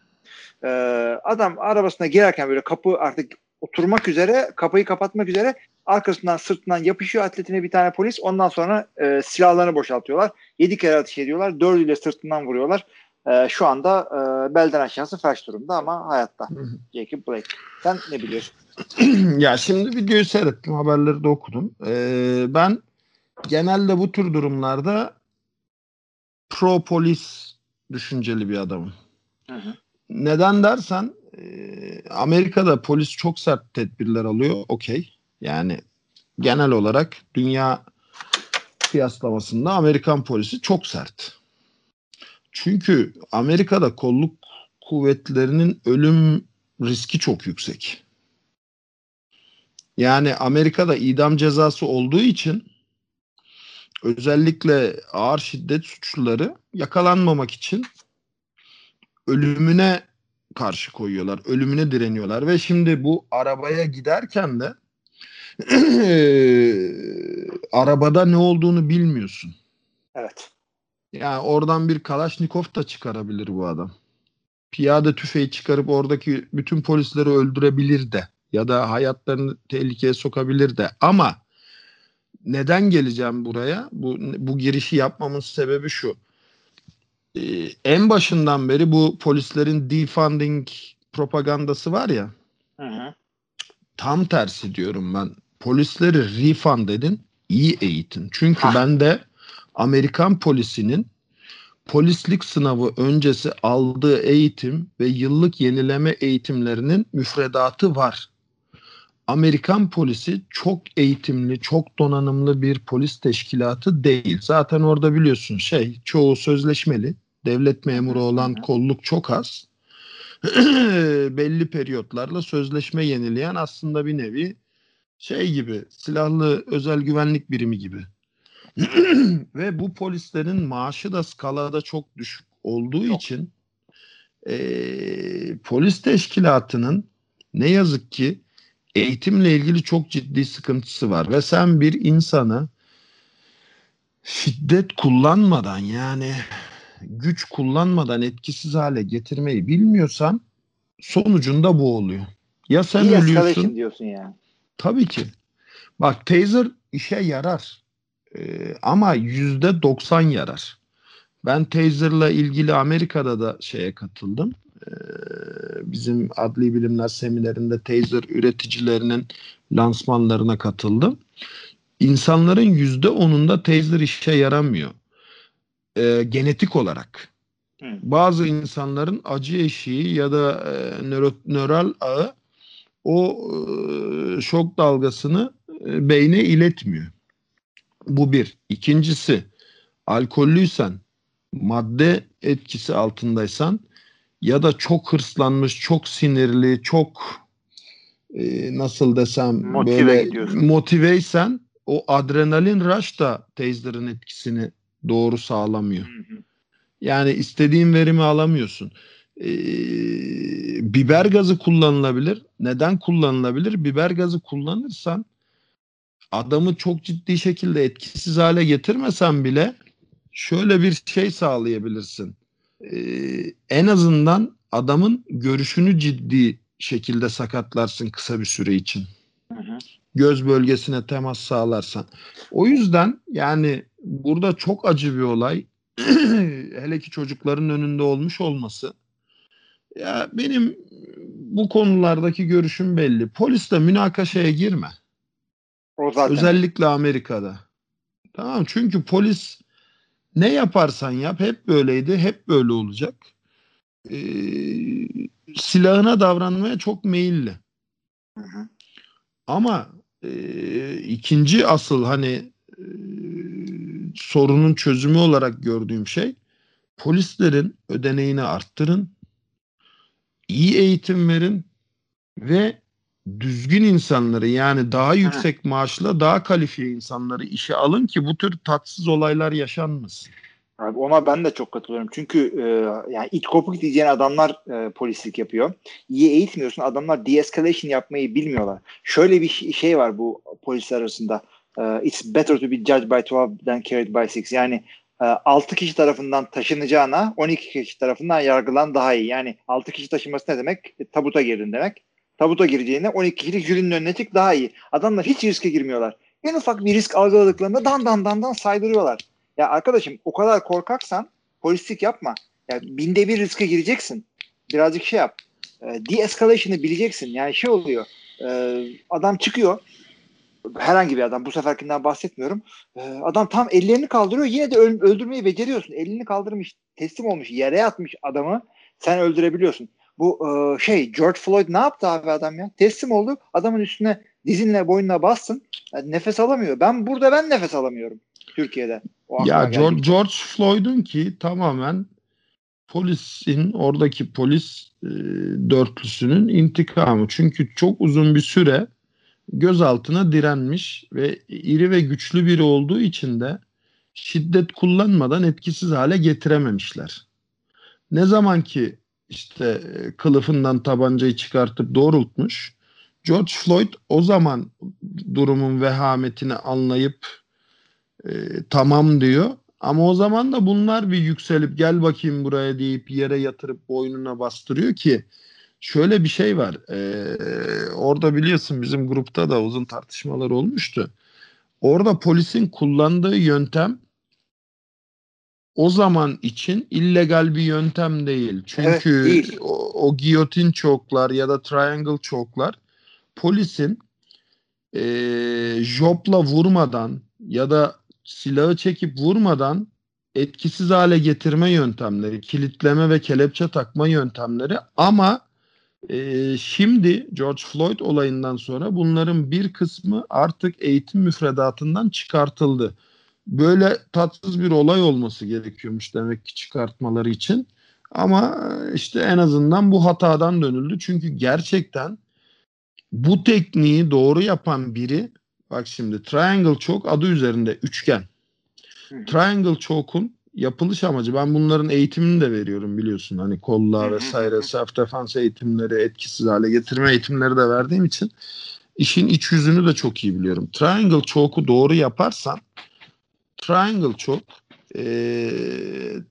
Adam arabasına girerken böyle kapı artık oturmak üzere, kapıyı kapatmak üzere arkasından sırtından yapışıyor atletine bir tane polis. Ondan sonra silahlarını boşaltıyorlar. 7 kere ateş ediyorlar. 4'üyle sırtından vuruyorlar. Şu anda belden aşağısı felç durumda ama hayatta. Jacob Blake. Sen ne biliyorsun? Ya şimdi videoyu seyrettim. Haberleri de okudum. Ben genelde bu tür durumlarda pro polis düşünceli bir adamım. Hı. Neden dersen Amerika'da polis çok sert tedbirler alıyor. Okey. Yani genel olarak dünya kıyaslamasında Amerikan polisi çok sert. Çünkü Amerika'da kolluk kuvvetlerinin ölüm riski çok yüksek. Yani Amerika'da idam cezası olduğu için özellikle ağır şiddet suçluları yakalanmamak için ölümüne karşı koyuyorlar. Ölümüne direniyorlar ve şimdi bu arabaya giderken de arabada ne olduğunu bilmiyorsun. Evet. Yani oradan bir Kalaşnikov da çıkarabilir bu adam. Piyade tüfeği çıkarıp oradaki bütün polisleri öldürebilir de ya da hayatlarını tehlikeye sokabilir de ama neden geleceğim buraya? Bu girişi yapmamın sebebi şu. En başından beri bu polislerin defunding propagandası var ya. Hı. Tam tersi diyorum ben. Polisleri refund edin, iyi eğitin. Çünkü ben de Amerikan polisinin polislik sınavı öncesi aldığı eğitim ve yıllık yenileme eğitimlerinin müfredatı var. Amerikan polisi çok eğitimli, çok donanımlı bir polis teşkilatı değil. Zaten orada biliyorsun çoğu sözleşmeli, devlet memuru olan kolluk çok az. Belli periyotlarla sözleşme yenileyen aslında bir nevi gibi, silahlı özel güvenlik birimi gibi. Ve bu polislerin maaşı da skalada çok düşük olduğu için polis teşkilatının ne yazık ki eğitimle ilgili çok ciddi sıkıntısı var. Ve sen bir insanı şiddet kullanmadan yani güç kullanmadan etkisiz hale getirmeyi bilmiyorsan sonucunda bu oluyor. Ya sen ölüyorsun. Diyorsun yani. Tabii ki. Bak taser işe yarar. Ama %90 yarar. Ben taser'la ilgili Amerika'da da katıldım. Bizim adli bilimler seminerinde taser üreticilerinin lansmanlarına katıldım. İnsanların %10'unda taser işe yaramıyor. Genetik olarak. Bazı insanların acı eşiği ya da nöral ağı o şok dalgasını beyne iletmiyor. Bu bir. İkincisi, alkollüysen, madde etkisi altındaysan ya da çok hırslanmış, çok sinirli, çok nasıl desem motiveysen o adrenalin rush da taser'ın etkisini doğru sağlamıyor. Hı hı. Yani istediğin verimi alamıyorsun. Biber gazı kullanılabilir. Neden kullanılabilir? Biber gazı kullanırsan adamı çok ciddi şekilde etkisiz hale getirmesen bile şöyle bir şey sağlayabilirsin. En azından adamın görüşünü ciddi şekilde sakatlarsın kısa bir süre için. Hı hı. Göz bölgesine temas sağlarsan. O yüzden yani burada çok acı bir olay. Hele ki çocukların önünde olmuş olması. Ya benim bu konulardaki görüşüm belli. Polisle münakaşaya girme. O zaten. Özellikle Amerika'da. Tamam, çünkü polis ne yaparsan yap hep böyleydi, hep böyle olacak. Silahına davranmaya çok meyilli. Hı hı. Ama ikinci asıl hani sorunun çözümü olarak gördüğüm şey, polislerin ödeneğini arttırın, iyi eğitim verin ve düzgün insanları, yani daha yüksek maaşla daha kalifiye insanları işe alın ki bu tür tatsız olaylar yaşanmasın. Abi ona ben de çok katılıyorum. Çünkü yani it kopuk diyeceğin adamlar polislik yapıyor. İyi eğitmiyorsun. Adamlar de-escalation yapmayı bilmiyorlar. Şöyle bir şey var bu polisler arasında. It's better to be judged by 12 than carried by 6. Yani 6 kişi tarafından taşınacağına 12 kişi tarafından yargılan daha iyi. Yani 6 kişi taşınması ne demek? Tabuta girin demek. Tabuta gireceğine 12 kişilik jürinin önüne çık daha iyi. Adamlar hiç riske girmiyorlar. En ufak bir risk algıladıklarında dan saydırıyorlar. Ya arkadaşım, o kadar korkaksan polislik yapma. Ya binde bir riske gireceksin. Birazcık şey yap. De-escalation'ı bileceksin. Yani şey oluyor. Adam çıkıyor. Herhangi bir adam. Bu seferkinden bahsetmiyorum. Adam tam ellerini kaldırıyor. Yine de öldürmeyi beceriyorsun. Elini kaldırmış, teslim olmuş, yere yatmış adamı sen öldürebiliyorsun. Bu George Floyd ne yaptı abi adam ya? Teslim oldu. Adamın üstüne dizinle boynuna bastın. Yani nefes alamıyor. Ben nefes alamıyorum Türkiye'de. Ya George Floyd'un ki tamamen oradaki polis dörtlüsünün intikamı. Çünkü çok uzun bir süre gözaltına direnmiş ve iri ve güçlü biri olduğu için de şiddet kullanmadan etkisiz hale getirememişler. Ne zaman ki işte kılıfından tabancayı çıkartıp doğrultmuş, George Floyd o zaman durumun vehametini anlayıp tamam diyor. Ama o zaman da bunlar bir yükselip gel bakayım buraya deyip yere yatırıp boynuna bastırıyor ki şöyle bir şey var. Orada biliyorsun bizim grupta da uzun tartışmalar olmuştu. Orada polisin kullandığı yöntem o zaman için illegal bir yöntem değil. Çünkü evet, değil. O giyotin çoklar ya da triangle çoklar polisin jopla vurmadan ya da silahı çekip vurmadan etkisiz hale getirme yöntemleri, kilitleme ve kelepçe takma yöntemleri. Ama şimdi George Floyd olayından sonra bunların bir kısmı artık eğitim müfredatından çıkartıldı. Böyle tatsız bir olay olması gerekiyormuş demek ki çıkartmaları için. Ama işte en azından bu hatadan dönüldü. Çünkü gerçekten bu tekniği doğru yapan biri, bak şimdi triangle choke adı üzerinde üçgen. Triangle choke'un yapılış amacı, ben bunların eğitimini de veriyorum biliyorsun. Hani kolla vesaire self defense eğitimleri, etkisiz hale getirme eğitimleri de verdiğim için işin iç yüzünü de çok iyi biliyorum. Triangle choke'u doğru yaparsan triangle choke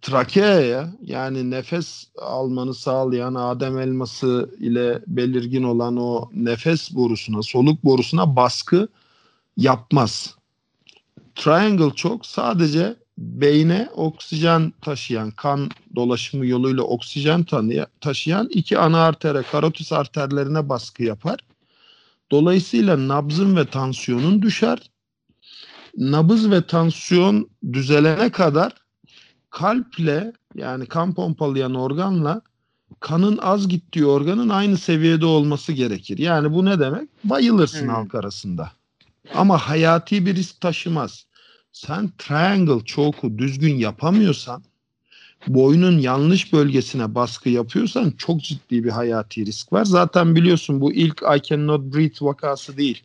trakeaya, yani nefes almanı sağlayan Adem elması ile belirgin olan o nefes borusuna, soluk borusuna baskı yapmaz. Triangle choke sadece beyne oksijen taşıyan, kan dolaşımı yoluyla oksijen taşıyan iki ana artere, karotis arterlerine baskı yapar. Dolayısıyla nabzın ve tansiyonun düşer. nabız ve tansiyon düzelene kadar kalple, yani kan pompalayan organla kanın az gittiği organın aynı seviyede olması gerekir. Yani bu ne demek? Bayılırsın halk arasında. Ama hayati bir risk taşımaz. Sen triangle choke'u düzgün yapamıyorsan, boynun yanlış bölgesine baskı yapıyorsan çok ciddi bir hayati risk var. Zaten biliyorsun bu ilk I cannot breathe vakası değil.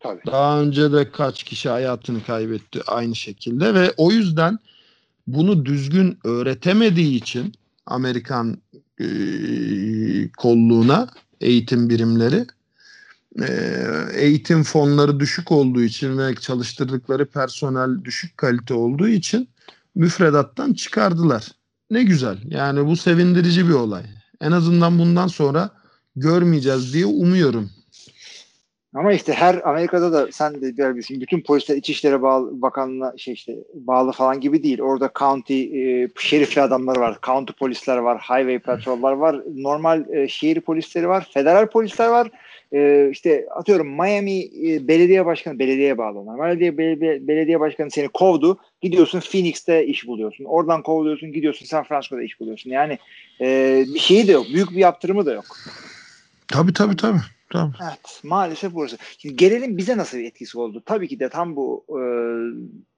Tabii. Daha önce de kaç kişi hayatını kaybetti aynı şekilde ve o yüzden bunu düzgün öğretemediği için Amerikan kolluğuna eğitim birimleri, eğitim fonları düşük olduğu için ve çalıştırdıkları personel düşük kalite olduğu için müfredattan çıkardılar. Ne güzel. Yani bu sevindirici bir olay. En azından bundan sonra görmeyeceğiz diye umuyorum. Ama işte her Amerika'da da sen de bir düşün. Bütün polisler İçişleri Bakanlığı'na bağlı falan gibi değil. Orada county şerifli adamlar var. County polisler var. Highway patrollar var. Normal şehir polisleri var. Federal polisler var. İşte atıyorum Miami belediye başkanı, belediyeye bağlanlar. Belediye başkanı seni kovdu. Gidiyorsun Phoenix'te iş buluyorsun. Oradan kovuluyorsun. Gidiyorsun San Francisco'da iş buluyorsun. Yani bir şeyi de yok. Büyük bir yaptırımı da yok. Tabii. Tamam. Evet, maalesef burası. Şimdi gelelim bize nasıl bir etkisi oldu. Tabii ki de tam bu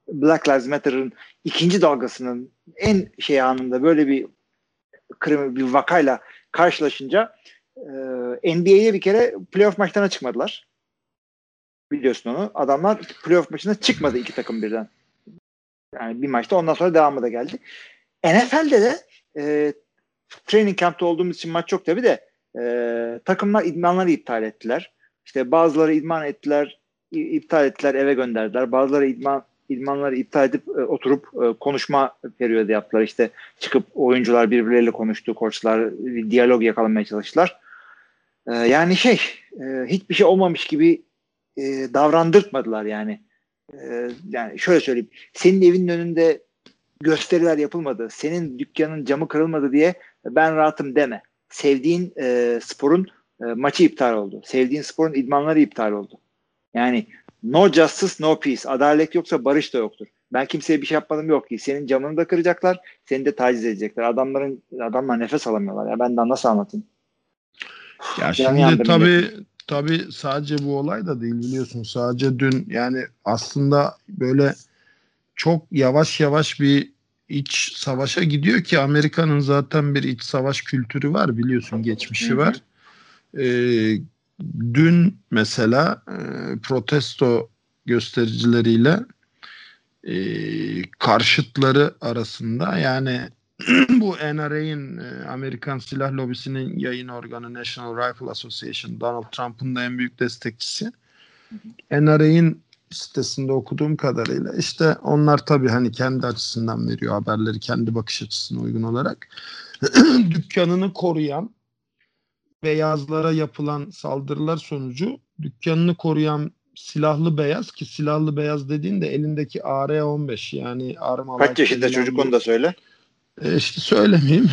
Black Lives Matter'ın ikinci dalgasının en anında böyle bir vakayla karşılaşınca NBA'ye bir kere playoff maçlarına çıkmadılar. Biliyorsun onu. Adamlar playoff maçına çıkmadı iki takım birden. Yani bir maçta ondan sonra devamı da geldi. NFL'de de training camp'ta olduğumuz için maç yok tabii de takımlar idmanları iptal ettiler. İşte bazıları idman ettiler, iptal ettiler, eve gönderdiler. Bazıları idmanları iptal edip oturup konuşma periyodu yaptılar. İşte çıkıp oyuncular birbirleriyle konuştu, koçlar diyalog yakalamaya çalıştılar. Yani hiçbir şey olmamış gibi davrandırtmadılar yani. Yani şöyle söyleyeyim. Senin evinin önünde gösteriler yapılmadı, senin dükkanın camı kırılmadı diye ben rahatım deme. Sevdiğin sporun maçı iptal oldu. Sevdiğin sporun idmanları iptal oldu. Yani no justice, no peace. Adalet yoksa barış da yoktur. Ben kimseye bir şey yapmadım yok ki. Senin camını da kıracaklar, seni de taciz edecekler. Adamlar nefes alamıyorlar. Ya ben daha nasıl anlatayım? Ya şimdi tabii sadece bu olay da değil biliyorsun. Sadece dün yani aslında böyle çok yavaş yavaş bir iç savaşa gidiyor ki Amerika'nın zaten bir iç savaş kültürü var biliyorsun, geçmişi var. Dün mesela protesto göstericileriyle karşıtları arasında yani bu NRA'in Amerikan Silah Lobisi'nin yayın organı National Rifle Association, Donald Trump'ın da en büyük destekçisi. NRA'in sitesinde okuduğum kadarıyla işte onlar tabii hani kendi açısından veriyor haberleri, kendi bakış açısına uygun olarak dükkanını koruyan, beyazlara yapılan saldırılar sonucu dükkanını koruyan silahlı beyaz, ki silahlı beyaz dediğin de elindeki AR-15 yani arma. Kaç yaşında çocuk onu da söyle. Söylemeyeyim.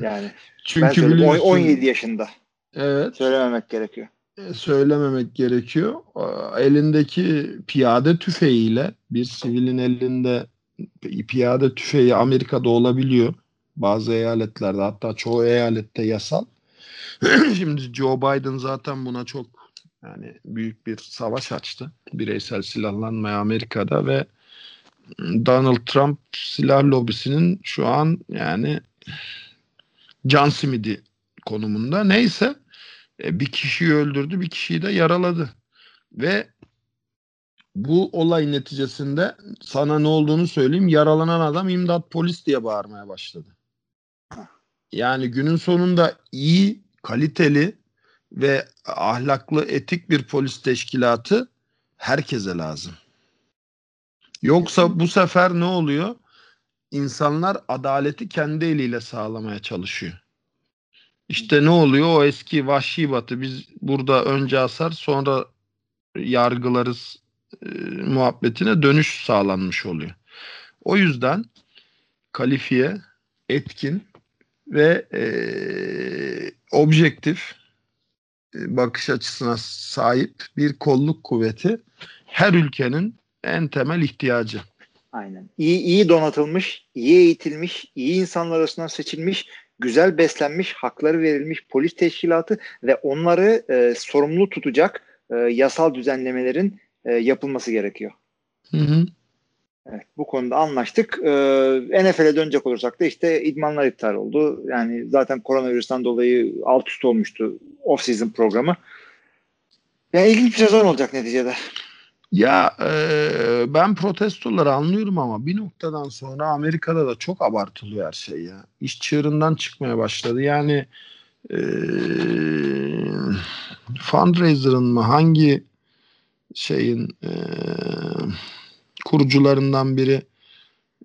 Yani çünkü biliyorsun, 17 yaşında. Evet. Söylememek gerekiyor. Söylememek gerekiyor. Elindeki piyade tüfeğiyle, bir sivilin elinde piyade tüfeği Amerika'da olabiliyor. Bazı eyaletlerde, hatta çoğu eyalette yasal. Şimdi Joe Biden zaten buna çok büyük bir savaş açtı. Bireysel silahlanmaya Amerika'da ve Donald Trump silah lobisinin şu an John Smith'i konumunda. Neyse. Bir kişiyi öldürdü, bir kişiyi de yaraladı. Ve bu olay neticesinde sana ne olduğunu söyleyeyim. Yaralanan adam imdat polis diye bağırmaya başladı. Yani günün sonunda iyi, kaliteli ve ahlaklı, etik bir polis teşkilatı herkese lazım. Yoksa bu sefer ne oluyor? İnsanlar adaleti kendi eliyle sağlamaya çalışıyor. İşte ne oluyor? O eski vahşi batı, biz burada önce asar sonra yargılarız muhabbetine dönüş sağlanmış oluyor. O yüzden kalifiye, etkin ve objektif bakış açısına sahip bir kolluk kuvveti her ülkenin en temel ihtiyacı. Aynen. İyi donatılmış, iyi eğitilmiş, iyi insanlar arasından seçilmiş, güzel beslenmiş, hakları verilmiş polis teşkilatı ve onları sorumlu tutacak yasal düzenlemelerin yapılması gerekiyor. Hı hı. Evet, bu konuda anlaştık. NFL'e dönecek olursak da işte idmanlar iptal oldu. Yani zaten koronavirüsten dolayı alt üst olmuştu off-season programı. Yani ilginç bir sezon olacak neticede. Ya ben protestoları anlıyorum ama bir noktadan sonra Amerika'da da çok abartılıyor her şey ya. İş çığırından çıkmaya başladı. Yani fundraiser'ın mı hangi şeyin kurucularından biri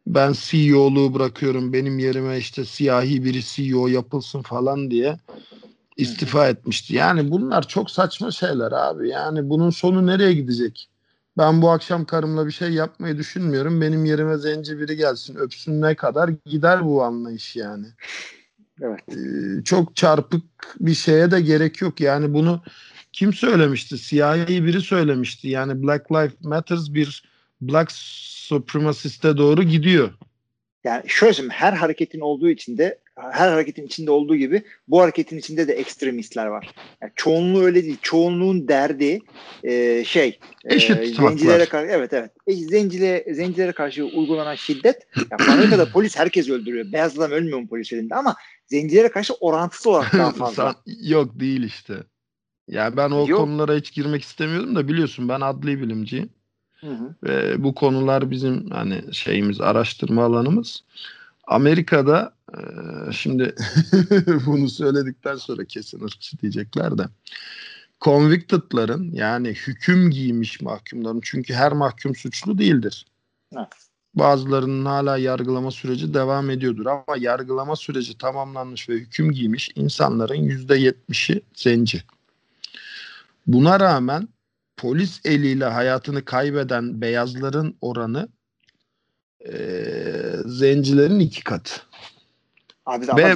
ben CEO'luğu bırakıyorum, benim yerime işte siyahi biri CEO yapılsın falan diye istifa etmişti. Yani bunlar çok saçma şeyler abi. Yani bunun sonu nereye gidecek? Ben bu akşam karımla bir şey yapmayı düşünmüyorum. Benim yerime zenci biri gelsin, öpsün, ne kadar gider bu anlayış yani. Evet. Çok çarpık bir şeye de gerek yok. Yani bunu kim söylemişti? Siyahi biri söylemişti. Yani Black Lives Matters bir Black Supremacist'e doğru gidiyor. Yani şöyle söyleyeyim, her hareketin içinde olduğu gibi bu hareketin içinde de ekstremistler var. Yani çoğunluğu öyle değil. Çoğunluğun derdi zencilere karşı, evet. Zencilere karşı uygulanan şiddet. Amerika'da polis herkes öldürüyor. Beyaz adam ölmüyor mu polis elinde, ama zencilere karşı orantısız olarak daha fazla. Yok değil işte. Yani ben o konulara hiç girmek istemiyordum da biliyorsun ben adli bilimciyim. Hı hı. Ve bu konular bizim hani şeyimiz, araştırma alanımız. Amerika'da şimdi bunu söyledikten sonra kesin ırkçı diyecekler de, convicted'ların yani hüküm giymiş mahkumların, çünkü her mahkum suçlu değildir. Evet. Bazılarının hala yargılama süreci devam ediyordur ama yargılama süreci tamamlanmış ve hüküm giymiş insanların %70'i zenci. Buna rağmen polis eliyle hayatını kaybeden beyazların oranı zencilerin 2 katı. Abi ama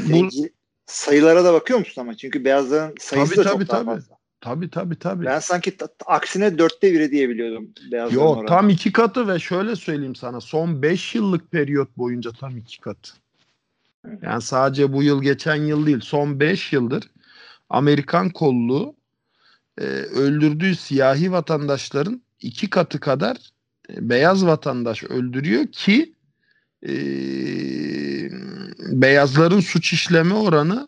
sayılara da bakıyor musun ama? Çünkü beyazların sayısı daha fazla. Tabii. Ben sanki aksine 4'te 1'i diyebiliyordum. Yok, tam 2 katı ve şöyle söyleyeyim sana, son 5 yıllık periyot boyunca tam 2 katı. Yani sadece bu yıl, geçen yıl değil, son 5 yıldır Amerikan kolluğu öldürdüğü siyahi vatandaşların 2 katı kadar beyaz vatandaş öldürüyor ki beyazların suç işleme oranı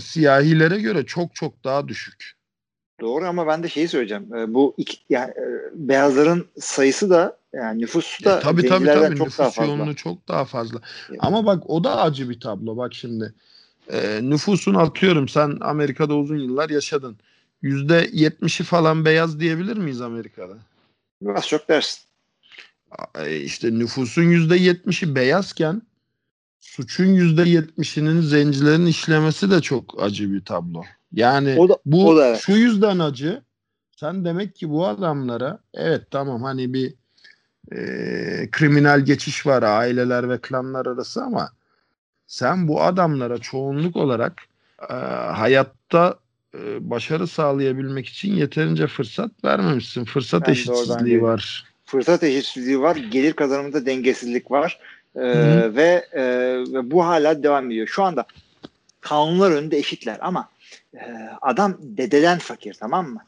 siyahilere göre çok çok daha düşük. Doğru, ama ben de şeyi söyleyeceğim. Beyazların sayısı da, yani nüfusu da zencilerden çok daha fazla. Yoğunluğu çok daha fazla. Evet. Ama bak, o da acı bir tablo. Bak şimdi nüfusun, atıyorum sen Amerika'da uzun yıllar yaşadın. %70'i falan beyaz diyebilir miyiz Amerika'da? Biraz çok dersin. İşte nüfusun %70'i beyazken suçun %70'inin zencilerin işlemesi de çok acı bir tablo. Yani bu şu yüzden acı. Sen demek ki bu adamlara, evet tamam, hani bir kriminal geçiş var aileler ve klanlar arası, ama sen bu adamlara çoğunluk olarak hayatta başarı sağlayabilmek için yeterince fırsat vermemişsin. Fırsat eşitsizliği var. Gelir kazanımında dengesizlik var. Ve bu hala devam ediyor. Şu anda kanunlar önünde eşitler ama adam dededen fakir, tamam mı?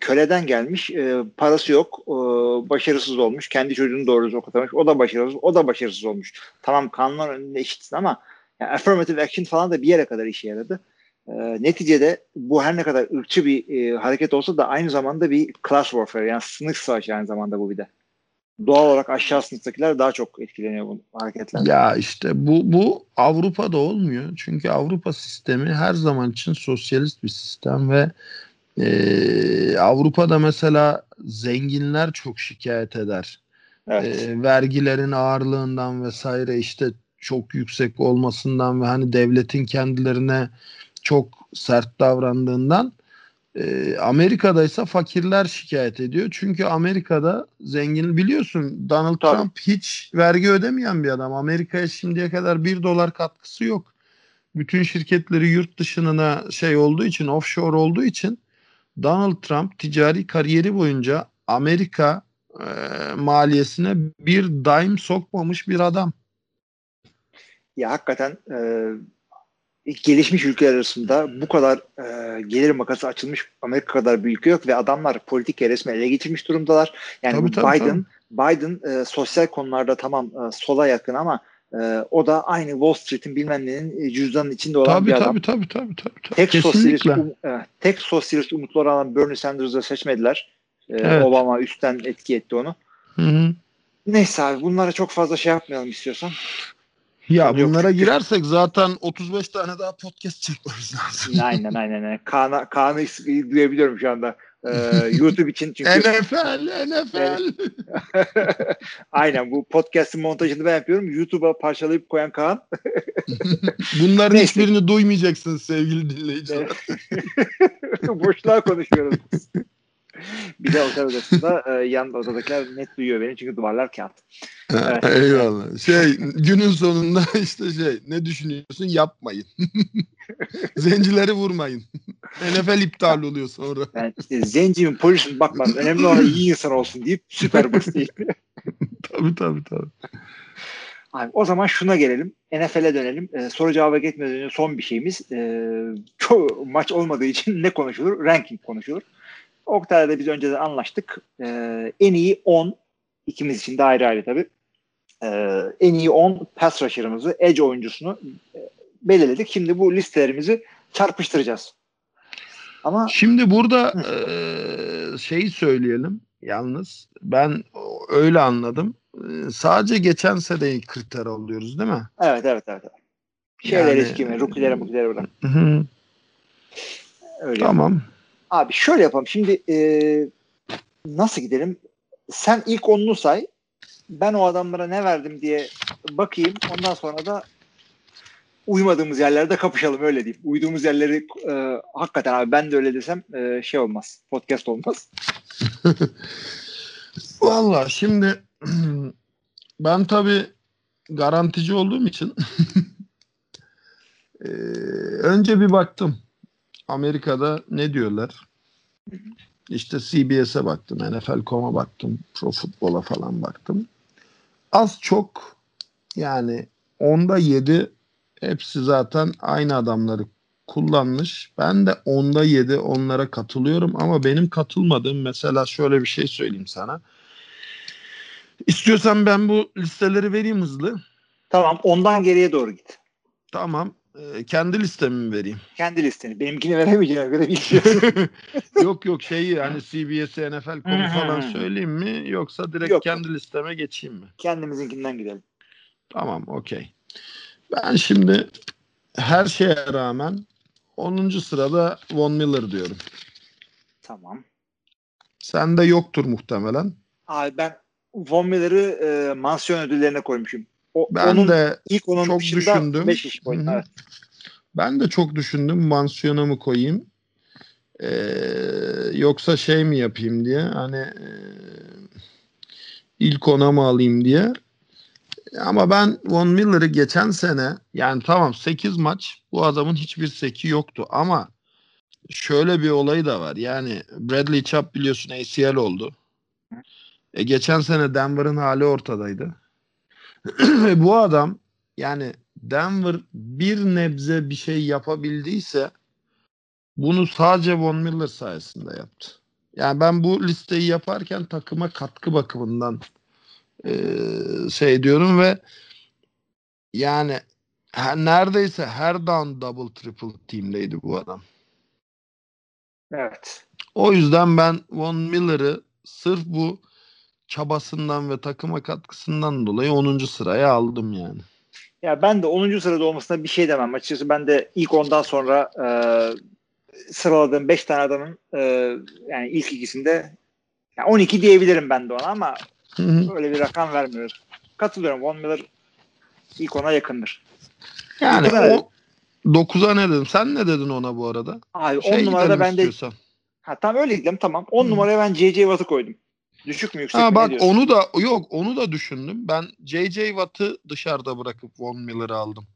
Köleden gelmiş, parası yok, başarısız olmuş. Kendi çocuğunu doğru düzgün okutamamış. O da başarısız olmuş. Tamam, kanunlar önünde eşitsin ama yani affirmative action falan da bir yere kadar işe yaradı. Neticede bu her ne kadar ırkçı bir hareket olsa da aynı zamanda bir class warfare, yani sınıf savaşı aynı zamanda bu bir de. Doğal olarak aşağı sınıftakiler daha çok etkileniyor bu hareketlerden. Ya işte bu Avrupa'da olmuyor. Çünkü Avrupa sistemi her zaman için sosyalist bir sistem ve Avrupa'da mesela zenginler çok şikayet eder. Evet. Vergilerin ağırlığından vesaire, işte çok yüksek olmasından ve hani devletin kendilerine çok sert davrandığından. Amerika'da ise fakirler şikayet ediyor. Çünkü Amerika'da zengin, biliyorsun Donald Trump hiç vergi ödemeyen bir adam. Amerika'ya şimdiye kadar $1 katkısı yok. Bütün şirketleri yurt dışına şey olduğu için, offshore olduğu için Donald Trump ticari kariyeri boyunca Amerika maliyesine bir daim sokmamış bir adam. Ya hakikaten gelişmiş ülkeler arasında bu kadar gelir makası açılmış Amerika kadar bir ülke yok ve adamlar politikayı resmen ele geçirmiş durumdalar. Yani Biden sosyal konularda tamam sola yakın ama o da aynı Wall Street'in bilmem nenin cüzdanın içinde olan bir adam. Tabii. Tek sosyalist umutları alan Bernie Sanders'ı seçmediler. Evet. Obama üstten etki etti onu. Hı-hı. Neyse abi bunlara çok fazla şey yapmayalım istiyorsan. Ya tabii bunlara girersek zaten 35 tane daha podcast çekmemiz lazım. Aynen. Kaan'ı duyabiliyorum şu anda. YouTube için çünkü. NFL. Aynen bu podcast'ın montajını ben yapıyorum. YouTube'a parçalayıp koyan Kaan. Bunların hiçbirini duymayacaksınız sevgili dinleyiciler. Boşluğa konuşuyoruz. Bir de otel odasında yan odadakiler net duyuyor beni çünkü duvarlar kağıt. Evet. Eyvallah. Günün sonunda işte ne düşünüyorsun yapmayın. Zencileri vurmayın. NFL iptal oluyor sonra. Yani işte zenci mi polis mi bakmaz. Önemli olan iyi insan olsun deyip süper basit. Tabii. Abi, o zaman şuna gelelim. NFL'e dönelim. Soru cevaba geçmeden önce son bir şeyimiz. Çoğu maç olmadığı için ne konuşulur? Ranking konuşulur. Oktay'la da biz önceden anlaştık. En iyi 10 ikimiz için de ayrı ayrı tabii. En iyi 10 pass rusher'ımızı, edge oyuncusunu belirledik. Şimdi bu listelerimizi çarpıştıracağız. Ama şimdi burada şeyi söyleyelim. Yalnız ben öyle anladım. Sadece geçen seneyi kriter alıyoruz değil mi? Evet. Şeyler eski mi? Rookie'lere bırak. Öyle. Tamam. Abi şöyle yapalım. Şimdi nasıl gidelim? Sen ilk onunu say. Ben o adamlara ne verdim diye bakayım. Ondan sonra da uymadığımız yerlerde kapışalım öyle diyeyim. Uyduğumuz yerleri hakikaten abi ben de öyle desem olmaz. Podcast olmaz. Vallahi şimdi ben tabii garantici olduğum için önce bir baktım. Amerika'da ne diyorlar? İşte CBS'e baktım, NFL.com'a baktım, Pro Football'a falan baktım. Az çok yani 10'da 7 hepsi zaten aynı adamları kullanmış. Ben de 10'da 7 onlara katılıyorum ama benim katılmadığım mesela şöyle bir şey söyleyeyim sana. İstiyorsan ben bu listeleri vereyim hızlı. Tamam, ondan geriye doğru git. Tamam. Kendi listemi mi vereyim? Kendi listeni. Benimkini veremeyeceğim. Yok hani CBS, NFL.com falan söyleyeyim mi? Yoksa direkt kendi listeme geçeyim mi? Kendimizinkinden gidelim. Tamam, okey. Ben şimdi her şeye rağmen 10. sırada Von Miller diyorum. Tamam. Sen de yoktur muhtemelen. Abi ben Von Miller'ı mansiyon ödüllerine koymuşum. Ben de çok düşündüm. Evet. Ben de çok düşündüm. Mansiyona mı koyayım? Yoksa mi yapayım diye. Hani ilk ona mı alayım diye. Ama ben Von Miller'ı geçen sene 8 maç bu adamın hiçbir seki yoktu. Ama şöyle bir olayı da var. Yani Bradley Chubb biliyorsun ACL oldu. Geçen sene Denver'ın hali ortadaydı. Bu adam Denver bir nebze bir şey yapabildiyse bunu sadece Von Miller sayesinde yaptı. Yani ben bu listeyi yaparken takıma katkı bakımından diyorum ve neredeyse her down double triple team'deydi bu adam. Evet. O yüzden ben Von Miller'ı sırf bu çabasından ve takıma katkısından dolayı 10. sıraya aldım yani. Ya ben de 10. sırada olmasına bir şey demem. Açıkçası ben de ilk ondan sonra sıraladığım 5 tane adamın ilk ikisinde 12 diyebilirim ben de ona ama öyle bir rakam vermiyoruz. Katılıyorum. Von Miller ilk ona yakındır. Yani 9'a ne dedim? Sen ne dedin ona bu arada? Abi 10 numarada ben istiyorsan. De tamam öyle gidelim. Tamam. 10 numaraya ben JJ Watt'ı koydum. Düşük mü yüksek mi bak diyorsun? Onu da düşündüm. Ben JJ Watt'ı dışarıda bırakıp Von Miller'ı aldım.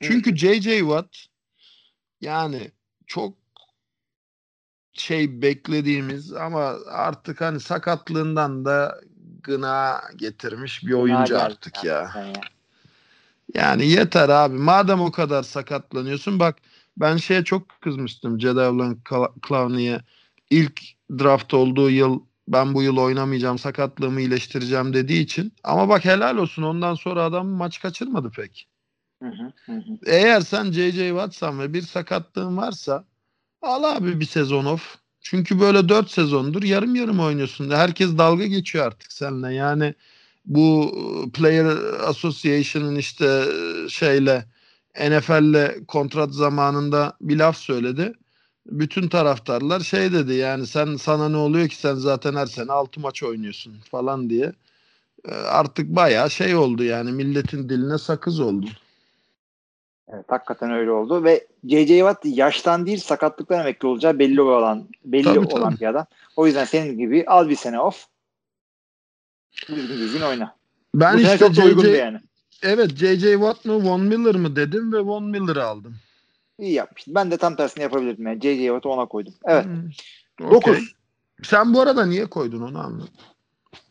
Çünkü JJ Watt çok şey beklediğimiz ama artık hani sakatlığından da gına getirmiş bir oyuncu artık ya. Yani yeter abi. Madem o kadar sakatlanıyorsun, bak ben şeye çok kızmıştım. Jadavion Clowney'e ilk draft olduğu yıl ben bu yıl oynamayacağım, sakatlığımı iyileştireceğim dediği için. Ama bak helal olsun, ondan sonra adam maç kaçırmadı pek. Eğer sen JJ Watt'san ve bir sakatlığın varsa al abi bir sezon off. Çünkü böyle 4 sezondur yarım yarım oynuyorsun. Herkes dalga geçiyor artık seninle. Yani bu Player Association'ın işte şeyle NFL'le kontrat zamanında bir laf söyledi. Bütün taraftarlar şey dedi yani, sen sana ne oluyor ki, sen zaten her sene 6 maç oynuyorsun falan diye. Artık bayağı şey oldu yani, milletin diline sakız oldu. Evet, hakikaten öyle oldu ve JJ Watt yaştan değil sakatlıktan emekli olacağı belli olan bir adam. O yüzden senin gibi al bir sene off. Düzgün oyna. Ben bu işte JJ. Evet, JJ Watt mı Von Miller mı dedim ve Von Miller'ı aldım. İyi yapmıştın. Ben de tam tersini yapabilirdim yani. JJ Watt'ı ona koydum. Evet. 9. Okay. Sen bu arada niye koydun onu anladım.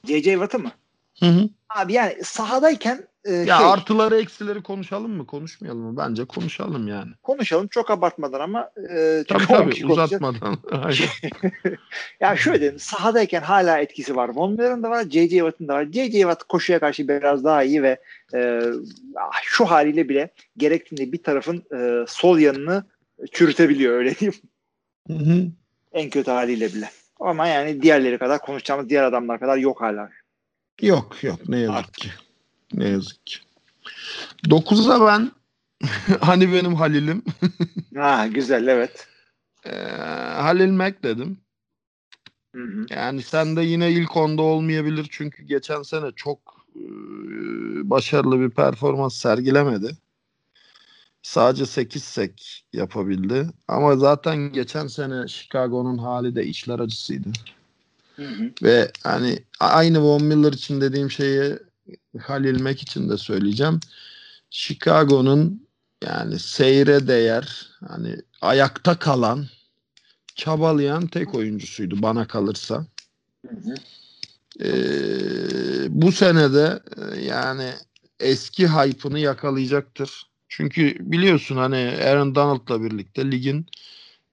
JJ Watt'ı mı? Hı. Abi yani sahadayken artıları eksileri konuşalım mı? Konuşmayalım mı? Bence konuşalım yani. Konuşalım çok abartmadan ama tabii uzatmadan. Ya şöyle dedim, sahadayken hala etkisi var. Von Miller'ın da var, JJ Watt'ın da var. JJ Watt koşuya karşı biraz daha iyi ve şu haliyle bile gerektiğinde bir tarafın sol yanını çürütebiliyor, öyle diyeyim. Hı. En kötü haliyle bile. Ama yani diğerleri kadar, konuşacağımız diğer adamlar kadar yok hala. Yok ne yazık ki. Ne yazık ki. 9'a ben hani benim Halil'im. Ha, güzel, evet. Halil Mack dedim. Hı-hı. Yani sen de yine ilk 10'da olmayabilir çünkü geçen sene çok başarılı bir performans sergilemedi. Sadece 8 sek yapabildi. Ama zaten geçen sene Chicago'nun hali de içler acısıydı. Hı-hı. Ve hani aynı Von Miller için dediğim şeyi Halil Mack için de söyleyeceğim. Chicago'nun yani seyre değer, hani ayakta kalan, çabalayan tek oyuncusuydu bana kalırsa. Hı. Bu senede yani eski hype'ını yakalayacaktır. Çünkü biliyorsun hani Aaron Donald'la birlikte ligin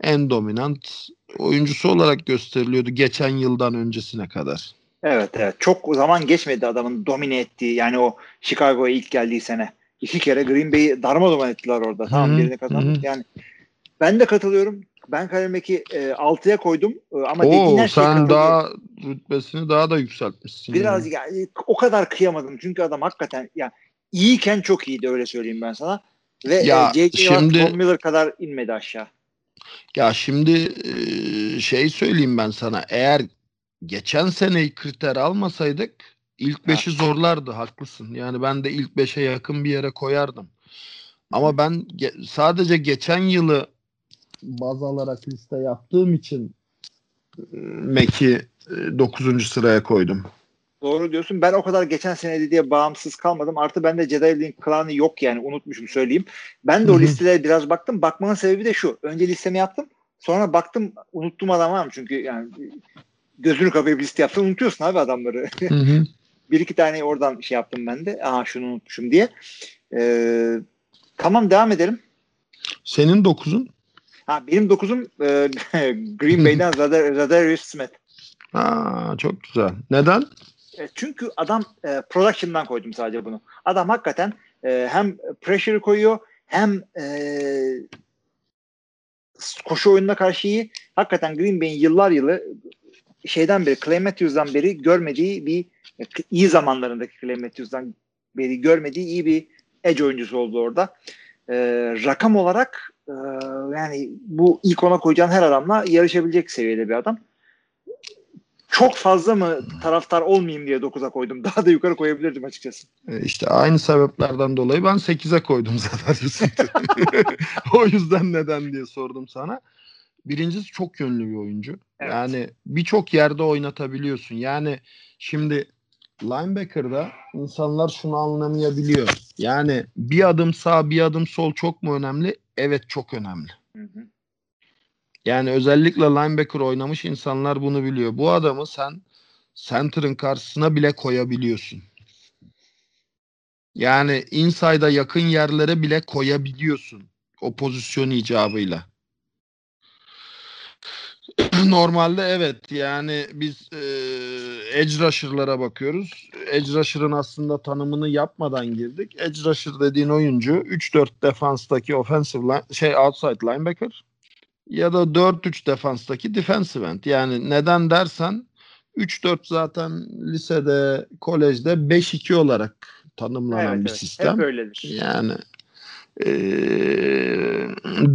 en dominant oyuncusu olarak gösteriliyordu geçen yıldan öncesine kadar. Evet. Çok zaman geçmedi adamın domine ettiği. Yani o Chicago'ya ilk geldiği sene. 2 kere Green Bay'i darmadağın ettiler orada. Tamam, birini kazandık. Yani ben de katılıyorum. Ben kalemdeki 6'ya koydum. Ama dediğin her şeyi katılıyor. Sen daha rütbesini daha da yükseltmişsin. Biraz yani o kadar kıyamadım. Çünkü adam hakikaten yani iyiyken çok iyiydi, öyle söyleyeyim ben sana. Ve J.J. Watt, Von Miller kadar inmedi aşağı. Ya şimdi şey söyleyeyim ben sana. Eğer geçen seneyi kriter almasaydık ilk 5'i zorlardı, haklısın. Yani ben de ilk 5'e yakın bir yere koyardım. Ama ben sadece geçen yılı baz alarak liste yaptığım için Mac'i 9. sıraya koydum. Doğru diyorsun. Ben o kadar geçen seneydi diye bağımsız kalmadım. Artı ben de Jadavion Clowney yok yani, unutmuşum söyleyeyim. Ben de o listelere biraz baktım. Bakmanın sebebi de şu. Önce listemi yaptım. Sonra baktım unuttum adamı çünkü yani... Gözünü kapayıp liste yapsan unutuyorsun abi adamları. Hı. 1-2 tane oradan şey yaptım ben de. Aha şunu unutmuşum diye. Tamam, devam edelim. Senin 9'un? Benim 9'um Green Bay'den Zadarius Smith. Çok güzel. Neden? Çünkü adam production'dan koydum sadece bunu. Adam hakikaten hem pressure koyuyor hem koşu oyununa karşı iyi. Hakikaten Green Bay'in yıllar yılı şeyden beri, Clay Matthews'dan beri görmediği bir iyi zamanlarındaki Clay Matthews'dan beri görmediği iyi bir edge oyuncusu oldu orada. Rakam olarak yani bu ilk ona koyacağın her adamla yarışabilecek seviyede bir adam. Çok fazla mı taraftar olmayayım diye 9'a koydum. Daha da yukarı koyabilirdim açıkçası. İşte aynı sebeplerden dolayı ben 8'e koydum zaten. O yüzden neden diye sordum sana. Birincisi çok yönlü bir oyuncu. Evet. Yani birçok yerde oynatabiliyorsun. Yani şimdi linebacker'da insanlar şunu anlamayabiliyor. Yani bir adım sağ bir adım sol çok mu önemli? Evet, çok önemli. Hı hı. Yani özellikle linebacker oynamış insanlar bunu biliyor. Bu adamı sen center'ın karşısına bile koyabiliyorsun. Yani inside'a yakın yerlere bile koyabiliyorsun. O pozisyon icabıyla. Normalde evet, yani biz edge rusher'lara bakıyoruz. Edge rusher'ın aslında tanımını yapmadan girdik. Edge rusher dediğin oyuncu 3-4 defanstaki offensive line, outside linebacker ya da 4-3 defanstaki defensive end. Yani neden dersen 3-4 zaten lisede, kolejde 5-2 olarak tanımlanan bir sistem. Hep öyledir. Yani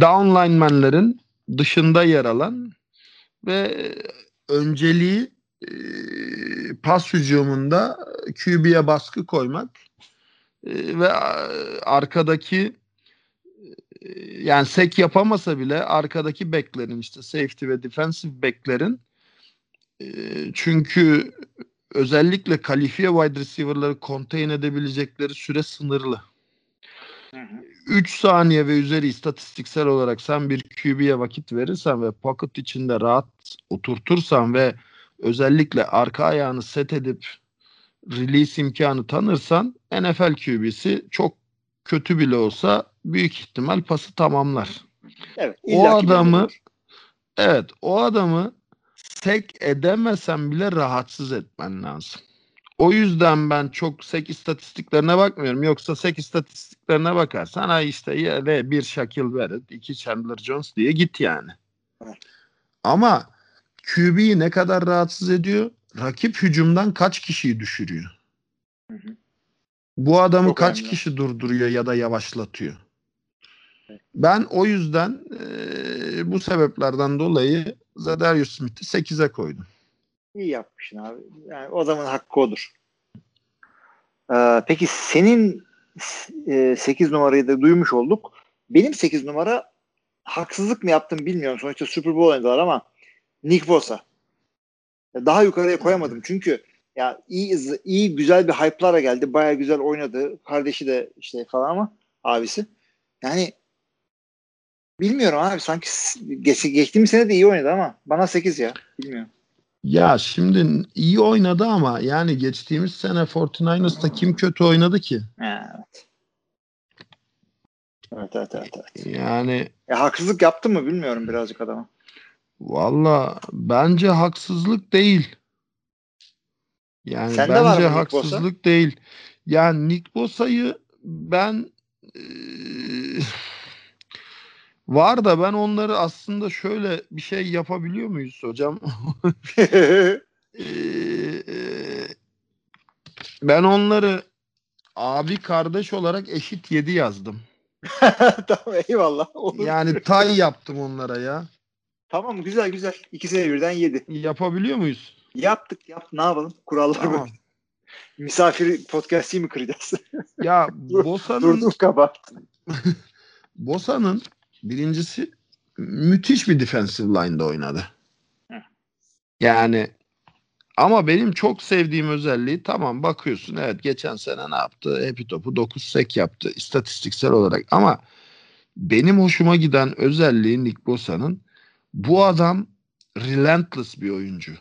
downlinemenlerin dışında yer alan ve önceliği pas hücumunda QB'ye baskı koymak ve arkadaki, yani sek yapamasa bile arkadaki backlerin, işte safety ve defensive backlerin, çünkü özellikle kalifiye wide receiver'ları contain edebilecekleri süre sınırlı. 3 saniye ve üzeri istatistiksel olarak sen bir QB'ye vakit verirsen ve pocket içinde rahat oturtursan ve özellikle arka ayağını set edip release imkanı tanırsan, NFL QB'si çok kötü bile olsa büyük ihtimal pası tamamlar. Evet, o adamı sek edemesen bile rahatsız etmen lazım. O yüzden ben çok sek istatistiklerine bakmıyorum. Yoksa sek istatistiklerine bakarsan ve bir Shaquil Barrett, 2 Chandler Jones diye git yani. Evet. Ama QB'yi ne kadar rahatsız ediyor? Rakip hücumdan kaç kişiyi düşürüyor? Hı-hı. Bu adamı çok kaç kişi durduruyor ya da yavaşlatıyor? Evet. Ben o yüzden bu sebeplerden dolayı Zadarius Smith'i 8'e koydum. İyi yapmışsın abi. Yani o zaman hakkı odur. Peki senin 8 numarayı da duymuş olduk. Benim 8 numara, haksızlık mı yaptım bilmiyorum. Sonuçta Super Bowl oynadılar ama Nick Bosa. Daha yukarıya koyamadım. Çünkü ya iyi güzel bir hype'lara geldi. Bayağı güzel oynadı. Kardeşi de işte falan ama abisi. Yani bilmiyorum abi. Sanki geçtiğimiz sene de iyi oynadı ama bana 8 ya. Bilmiyorum. Ya şimdi iyi oynadı ama yani geçtiğimiz sene 49ers'ta kim kötü oynadı ki? Evet. Evet. Yani haksızlık yaptı mı bilmiyorum birazcık adama. Valla bence haksızlık değil. Yani sende bence haksızlık değil. Yani Nick Bosa'yı ben var da ben onları aslında şöyle bir şey yapabiliyor muyuz hocam? Ben onları abi kardeş olarak eşit 7 yazdım. Tamam, eyvallah. Olur. Yani tay yaptım onlara ya. Tamam, güzel. İkisine birden 7. Yapabiliyor muyuz? Yaptık. Ne yapalım? Kurallar tamam. Böyle. Misafir podcast'i mi kıracağız? Ya Bosa'nın durduk kabarttı. Bosa'nın birincisi müthiş bir defensive line'da oynadı. Yani ama benim çok sevdiğim özelliği, tamam bakıyorsun evet geçen sene ne yaptı? Hepi topu 9 sek yaptı istatistiksel olarak ama benim hoşuma giden özelliği Nick Bosa'nın, bu adam relentless bir oyuncu.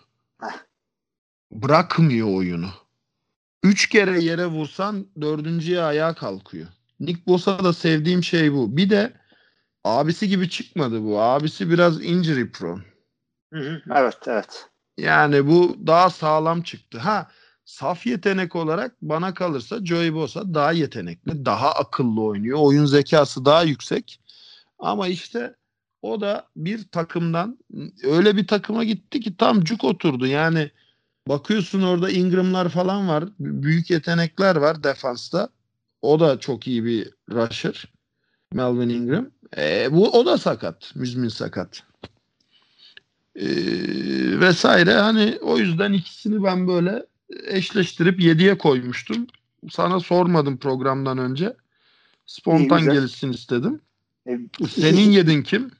Bırakmıyor oyunu. 3 kere yere vursan 4.'ye ayağa kalkıyor. Nick Bosa'da sevdiğim şey bu. Bir de abisi gibi çıkmadı bu. Abisi biraz injury prone. Evet. Yani bu daha sağlam çıktı. Saf yetenek olarak bana kalırsa Joey Bosa daha yetenekli, daha akıllı oynuyor. Oyun zekası daha yüksek. Ama işte o da bir takımdan öyle bir takıma gitti ki tam cuk oturdu. Yani bakıyorsun orada Ingram'lar falan var. Büyük yetenekler var defansta. O da çok iyi bir rusher. Melvin Ingram. O da sakat. Müzmin sakat. Vesaire. Hani o yüzden ikisini ben böyle eşleştirip 7'ye koymuştum. Sana sormadım programdan önce. Spontan gelişsin istedim. Senin 7'in kim?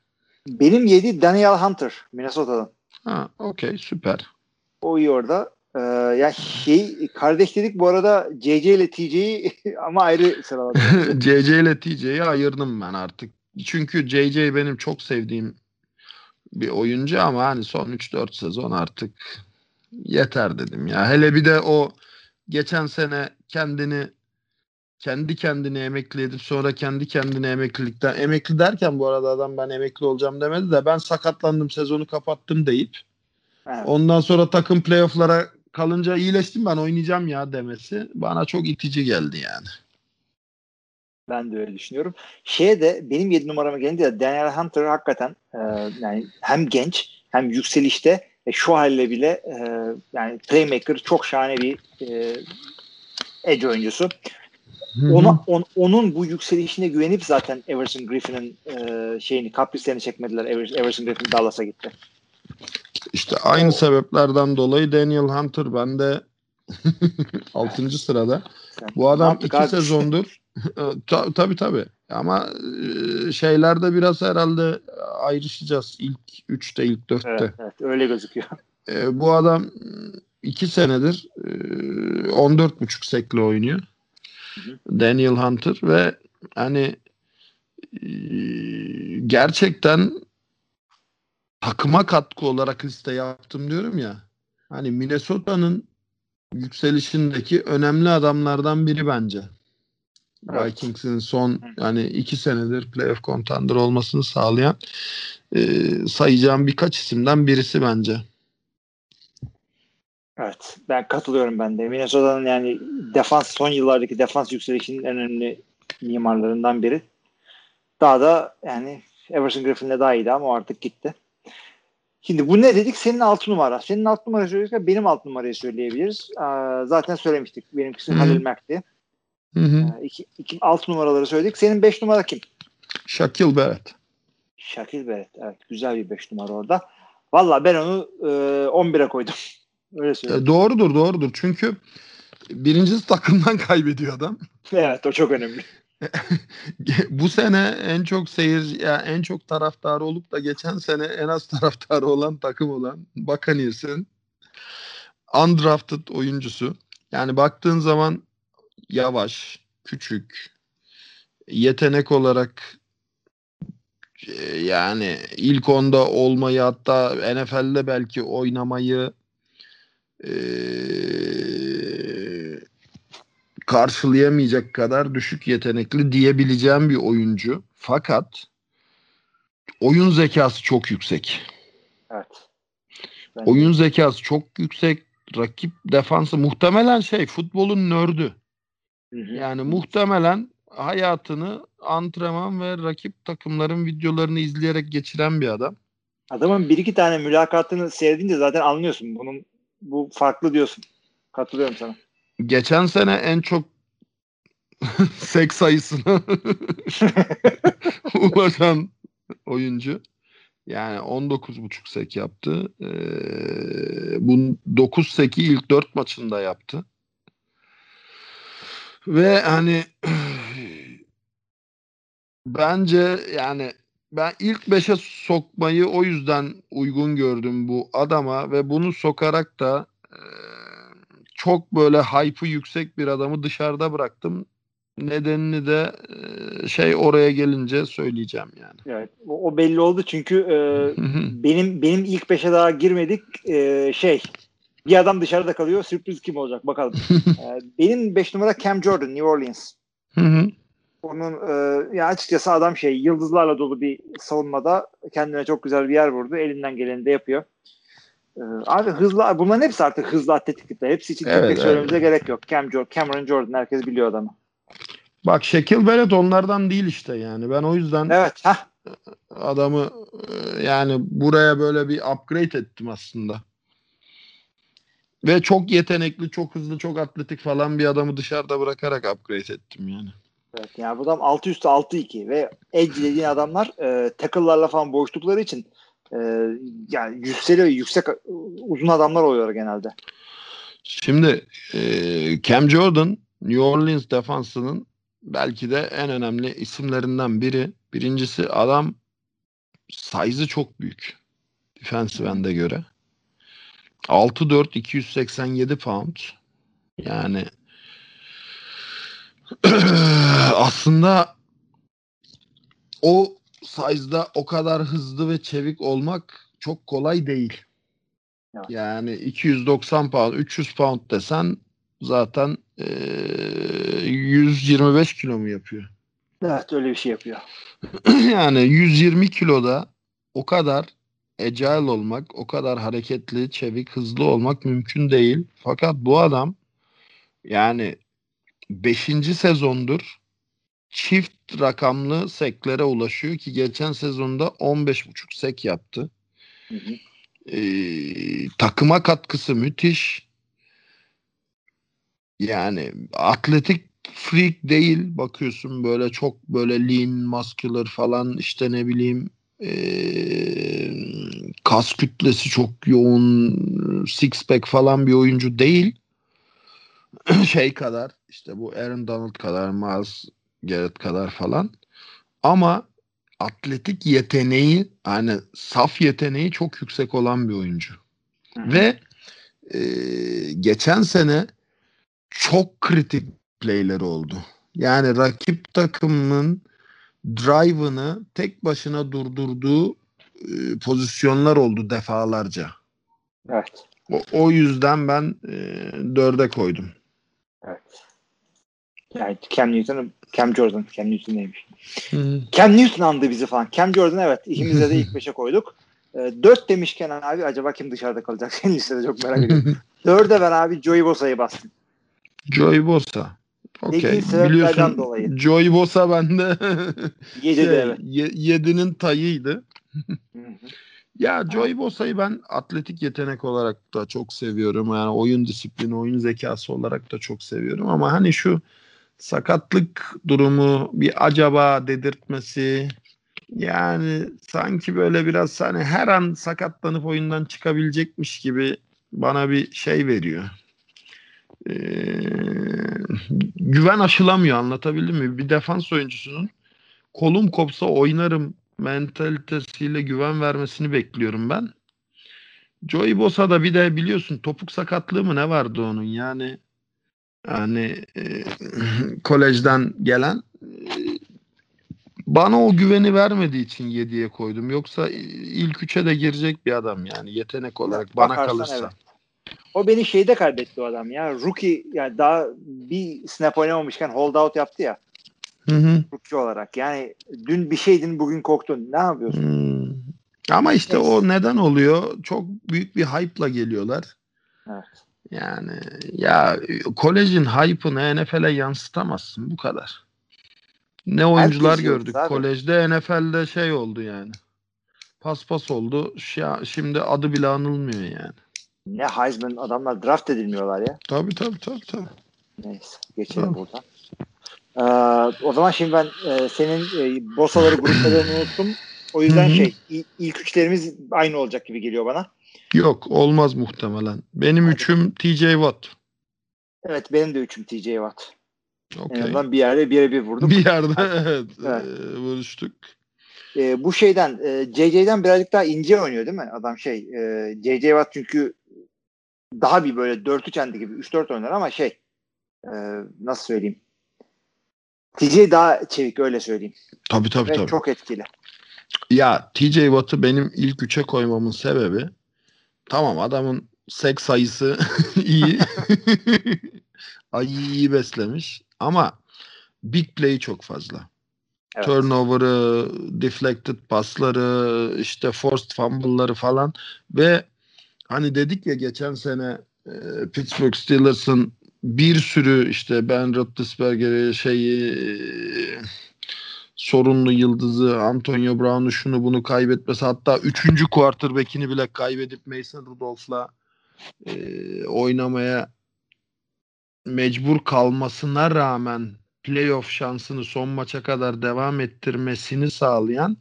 Benim 7 Danielle Hunter. Minnesota'dan. Okey. Süper. O iyi orada. Kardeş dedik bu arada, JJ ile TJ'yi ama ayrı sıraladım. JJ ile TJ'yi ayırdım ben artık. Çünkü JJ benim çok sevdiğim bir oyuncu ama hani son 3-4 sezon artık yeter dedim ya. Hele bir de o geçen sene kendi kendini emekli edip sonra kendi kendini emeklilikten, emekli derken bu arada adam ben emekli olacağım demedi de ben sakatlandım sezonu kapattım deyip evet, ondan sonra takım playoff'lara kalınca iyileştim ben oynayacağım ya demesi bana çok itici geldi yani. Ben de öyle düşünüyorum. Şeye de benim 7 numarama gelince de Danielle Hunter hakikaten yani hem genç hem yükselişte şu haliyle bile yani playmaker çok şahane bir edge oyuncusu. Onun bu yükselişine güvenip zaten Everson Griffin'in kaprislerini çekmediler. Everson Griffin Dallas'a gitti. İşte aynı sebeplerden dolayı Danielle Hunter bende 6. sırada. Yani bu adam 2 sezondur. Tabii. Ama şeylerde biraz herhalde ayrışacağız. İlk 3'te, ilk 4'te. Evet, öyle gözüküyor. Bu adam 2 senedir 14,5 sekle oynuyor. Danielle Hunter ve hani gerçekten takıma katkı olarak liste yaptım diyorum ya. Hani Minnesota'nın yükselişindeki önemli adamlardan biri bence. Evet. Vikings'in son yani 2 senedir playoff contender olmasını sağlayan sayacağım birkaç isimden birisi bence. Evet. Ben katılıyorum ben de. Minnesota'nın yani son yıllardaki defans yükselişinin en önemli mimarlarından biri. Daha da yani Everson Griffin'le daha iyiydi ama o artık gitti. Şimdi bu ne dedik? Senin 6 numara. Senin 6 numarayı söyleyeceksen benim 6 numarayı söyleyebiliriz. Zaten söylemiştik. Benimkisi Khalil Mack'ti. 6 numaraları söyledik. Senin 5 numara kim? Shaquil Barrett. Shaquil Barrett. Evet. Güzel bir 5 numara orada. Valla ben onu 11'e koydum. Öyle söyleyeyim. Doğrudur. Çünkü birinci takımdan kaybediyor adam. Evet, o çok önemli. Bu sene en çok en çok taraftarı olup da geçen sene en az taraftarı olan takım olan Buccaneers'in undrafted oyuncusu. Yani baktığın zaman yavaş, küçük, yetenek olarak yani ilk 10'da olmayı, hatta NFL'de belki oynamayı karşılayamayacak kadar düşük yetenekli diyebileceğim bir oyuncu. Fakat oyun zekası çok yüksek. Evet. Oyun zekası çok yüksek. Rakip defansı muhtemelen futbolun nördü. Yani muhtemelen hayatını antrenman ve rakip takımların videolarını izleyerek geçiren bir adam. Adamın 1-2 tane mülakatını seyredince zaten anlıyorsun bu farklı diyorsun. Katılıyorum sana. Geçen sene en çok seks sayısına ulaşan oyuncu. Yani 19,5 sek yaptı. Bu 9 seki ilk 4 maçında yaptı. Ve hani bence yani ben ilk 5'e sokmayı o yüzden uygun gördüm bu adama ve bunu sokarak da çok böyle hype'ı yüksek bir adamı dışarıda bıraktım. Nedenini de oraya gelince söyleyeceğim yani. Evet, o belli oldu çünkü benim ilk 5'e daha girmedik bir adam dışarıda kalıyor. Sürpriz kim olacak bakalım. Benim 5 numara Cam Jordan, New Orleans. Onun ya açıkçası adam yıldızlarla dolu bir savunmada kendine çok güzel bir yer vurdu. Elinden geleni de yapıyor. Abi hızlı, bunların hepsi artık hızlı atletiklikler. Hepsi için tek söylememize gerek yok. Cameron Jordan, herkes biliyor adamı. Bak Shaquil Barrett onlardan değil işte yani. Ben o yüzden adamı yani buraya böyle bir upgrade ettim aslında. Ve çok yetenekli, çok hızlı, çok atletik falan bir adamı dışarıda bırakarak upgrade ettim yani. Evet yani bu adam 6-2 ve edge dediğin adamlar tackle'larla falan boğuştukları için yani yükseliyor, yüksek uzun adamlar oluyor genelde. Şimdi Cam Jordan New Orleans defansının belki de en önemli isimlerinden biri. Birincisi adam size'ı çok büyük. Defensive end'e göre. 6-4, 287 pound. Yani aslında o size'da o kadar hızlı ve çevik olmak çok kolay değil. Evet. Yani 290 pound, 300 pound desen zaten 125 kilo mu yapıyor? Evet, öyle bir şey yapıyor. Yani 120 kiloda o kadar agile olmak, o kadar hareketli, çevik, hızlı olmak mümkün değil. Fakat bu adam yani 5. sezondur çift rakamlı seklere ulaşıyor ki geçen sezonda 15,5 sek yaptı. Hı hı. Takıma katkısı müthiş. Yani atletik freak değil, bakıyorsun böyle çok böyle lean, muscular falan, işte ne bileyim kas kütlesi çok yoğun, six pack falan bir oyuncu değil. Şey kadar, işte bu Aaron Donald kadar, Miles Garrett kadar falan, ama atletik yeteneği, yani saf yeteneği çok yüksek olan bir oyuncu. Hı-hı. Ve geçen sene çok kritik playleri oldu. Yani rakip takımın drive'ını tek başına durdurduğu pozisyonlar oldu defalarca. Evet. O yüzden ben 4'e koydum. Evet. Yani Cam Jordan neymiş? Cam Newton andı bizi falan. Cam Jordan, evet, ikimize de ilk 5'e koyduk. 4 demişken abi, acaba kim dışarıda kalacak? Senin listede çok merak ediyorum. 4'e ben abi Joey Bosa'yı bastım. Joey Bosa. Okay. Biliyorsun dolayı. Joey Bosa bende 7'nin tayıydı. Ya Joey Bosa'yı ben atletik yetenek olarak da çok seviyorum. Yani oyun disiplini, oyun zekası olarak da çok seviyorum. Ama hani şu sakatlık durumu bir acaba dedirtmesi, yani sanki böyle biraz hani her an sakatlanıp oyundan çıkabilecekmiş gibi bana bir şey veriyor. Güven aşılamıyor, anlatabildim mi? Bir defans oyuncusunun kolum kopsa oynarım mentalitesiyle güven vermesini bekliyorum ben. Joey Bosa'da bir de biliyorsun topuk sakatlığı mı ne vardı onun, yani kolejden gelen, bana o güveni vermediği için 7'ye koydum. Yoksa ilk 3'e de girecek bir adam yani yetenek olarak, evet, bana kalırsa. Evet. O beni şeyde kaybetti o adam ya. Rookie, yani daha bir snap oynamamışken holdout yaptı ya. Hı-hı. Rookie olarak. Yani dün bir şeydin, bugün koktun. Ne yapıyorsun? Hmm. Ama işte neyse, o neden oluyor? Çok büyük bir hype'la geliyorlar. Evet. Yani ya kolejin hype'ını NFL'e yansıtamazsın. Bu kadar. Ne oyuncular herkes gördük. Kolejde, NFL'de şey oldu yani. Pas oldu. Şimdi adı bile anılmıyor yani. Ne Heisman, adamlar draft edilmiyorlar ya. Tabii. Neyse, geçelim buradan. O zaman şimdi ben senin Bosaları gruplarını unuttum. O yüzden ilk üçlerimiz aynı olacak gibi geliyor bana. Yok, olmaz muhtemelen. Benim hadi. 3'üm T.J. Watt. Evet, benim de 3'üm T.J. Watt. Okay. En azından bir yerde 1'e 1 vurduk. Bir yerde evet. Vuruştuk. Bu şeyden JJ'den birazcık daha ince oynuyor değil mi? Adam JJ Watt çünkü daha bir böyle 4-3 endi gibi 3-4 oynar ama nasıl söyleyeyim? TJ daha çevik, öyle söyleyeyim. Tabii. Ve çok etkili. Ya TJ Watt'ı benim ilk 3'e koymamın sebebi, tamam adamın sek sayısı iyi. iyi beslemiş ama big play'i çok fazla. Evet. Turnover'ı, deflected pasları, işte forced fumble'ları falan ve hani dedik ya geçen sene Pittsburgh Steelers'ın bir sürü işte Ben Roethlisberger'i sorunlu yıldızı, Antonio Brown'u, şunu bunu kaybetmesi, hatta 3. quarterback'ini bile kaybedip Mason Rudolph'la oynamaya mecbur kalmasına rağmen playoff şansını son maça kadar devam ettirmesini sağlayan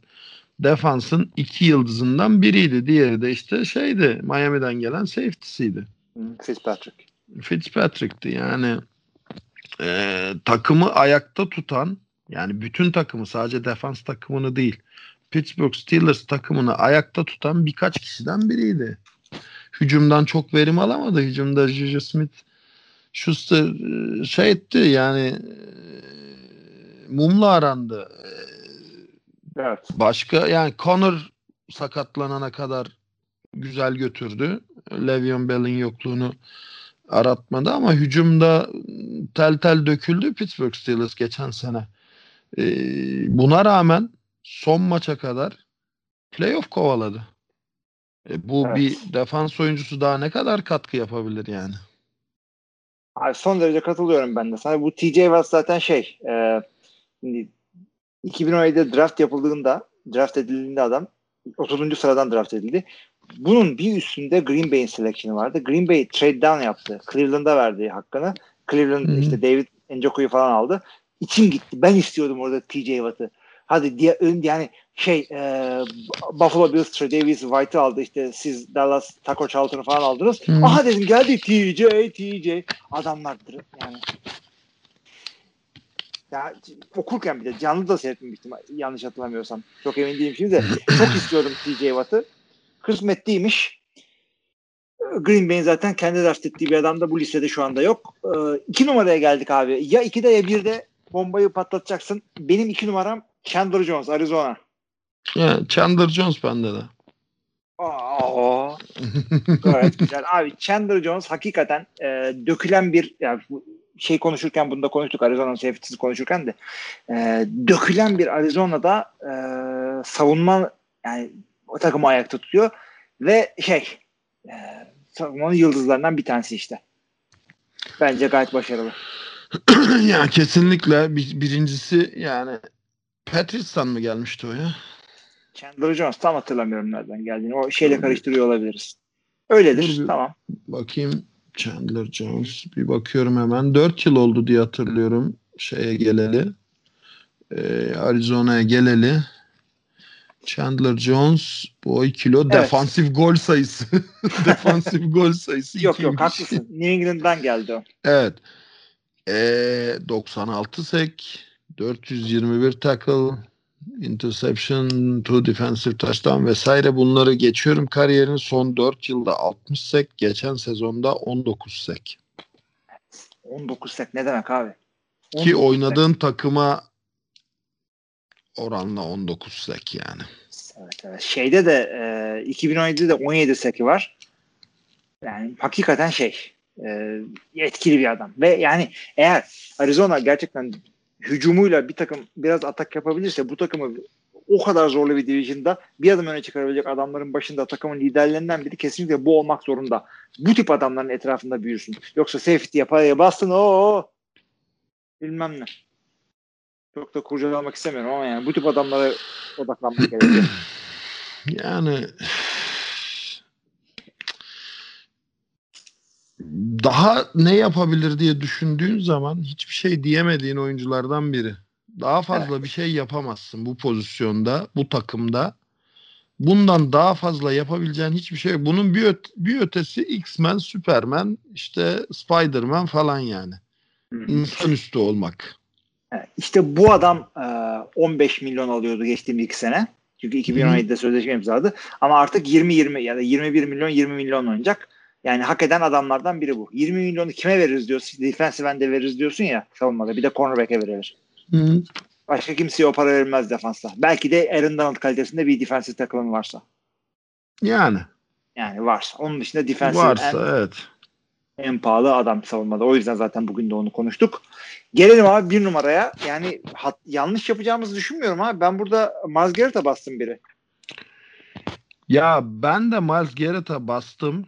defansın 2 yıldızından biriydi. Diğeri de işte Miami'den gelen safety'siydi. Fitzpatrick'ti. Yani takımı ayakta tutan, yani bütün takımı, sadece defans takımını değil, Pittsburgh Steelers takımını ayakta tutan birkaç kişiden biriydi. Hücumdan çok verim alamadı. Hücumda Juju Smith Schuster etti yani, mumla arandı. Evet. Başka, yani Connor sakatlanana kadar güzel götürdü. Le'Veon Bell'in yokluğunu aratmadı ama hücumda tel tel döküldü Pittsburgh Steelers geçen sene. Buna rağmen son maça kadar playoff kovaladı. Bu evet. Bir defans oyuncusu daha ne kadar katkı yapabilir yani? Abi son derece katılıyorum ben de sana. Bu T.J. Watt zaten şimdi 2017'de draft edildiğinde adam 30. sıradan draft edildi. Bunun bir üstünde Green Bay'in selection'ı vardı. Green Bay trade down yaptı. Cleveland'a verdiği hakkını. Cleveland işte David Njoku'yu falan aldı. İçim gitti. Ben istiyordum orada T.J. Watt'ı. Hadi yani Buffalo Bills Trey Davis White'ı aldı, işte siz Dallas Taco Charlton'u falan aldınız. Aha dedim, geldi TJ adamlardır yani. Ya okurken bir de canlı da seyretmiştim yanlış hatırlamıyorsam. Çok emin değilim şimdi de. Çok istiyordum TJ Watt'ı. Kısmetliymiş. Green Bay'in zaten kendi draft ettiği bir adam da bu listede şu anda yok. 2 numaraya geldik abi. Ya 2'de ya 1'de bombayı patlatacaksın. Benim 2 numaram Chandler Jones, Arizona. Yani Chandler Jones bende de. Gayet güzel. Abi Chandler Jones hakikaten dökülen bir, yani şey konuşurken bunu da konuştuk, Arizona'nın safety'si konuşurken de dökülen bir Arizona'da savunma, yani o takımı ayakta tutuyor ve savunmanın yıldızlarından bir tanesi işte. Bence gayet başarılı. Ya kesinlikle birincisi yani Patrice'tan mı gelmişti o ya? Chandler Jones, tam hatırlamıyorum nereden geldiğini. O şeyle karıştırıyor olabiliriz. Öyledir. Tamam. Bakayım Chandler Jones. Bir bakıyorum hemen. 4 yıl oldu diye hatırlıyorum. Arizona'ya geleli. Chandler Jones boy kilo. Evet. Defansif gol sayısı. Yok haklısın. New England'dan geldi o. Evet. 96 sek. 421 tackle, interception, 2 defensive touchdown vesaire, bunları geçiyorum. Kariyerinin son 4 yılda 60 sek, geçen sezonda 19 sek. 19 sek ne demek abi? Ki oynadığın takıma oranla 19 sek yani. Evet. Şeyde de 2017'de 17 seki var. Yani hakikaten etkili bir adam ve yani eğer Arizona gerçekten hücumuyla bir takım biraz atak yapabilirse bu takımı o kadar zorlu bir division'da bir adım öne çıkarabilecek adamların başında takımın liderlerinden biri kesinlikle bu olmak zorunda. Bu tip adamların etrafında büyürsün. Yoksa safety'ye paraya bastın bilmem ne. Çok da kurcalamak istemiyorum ama yani bu tip adamlara odaklanmak gerekiyor. Yani daha ne yapabilir diye düşündüğün zaman hiçbir şey diyemediğin oyunculardan biri. Daha fazla bir şey yapamazsın bu pozisyonda, bu takımda. Bundan daha fazla yapabileceğin hiçbir şey yok. Bunun bir ötesi X-Men, Superman, işte Spider-Man falan yani. İnsanüstü olmak. İşte bu adam 15 milyon alıyordu geçtiğimiz 2 sene. Çünkü 2017'de sözleşme imzaladı. Ama artık 20 ya da 21 milyon 20 milyon oynayacak. Yani hak eden adamlardan biri bu. 20 milyonu kime veririz diyorsun? Defensive end'e veririz diyorsun ya savunmada. Bir de cornerback'e verilir. Başka kimseye o para verilmez defansta. Belki de Aaron Donald kalitesinde bir defensive tackle'ın varsa. Yani varsa. Onun dışında defensive en pahalı adam savunmada. O yüzden zaten bugün de onu konuştuk. Gelelim abi 1 numaraya. Yani yanlış yapacağımızı düşünmüyorum abi. Ben burada Miles Garrett'a bastım biri. Ya ben de Miles Garrett'a bastım.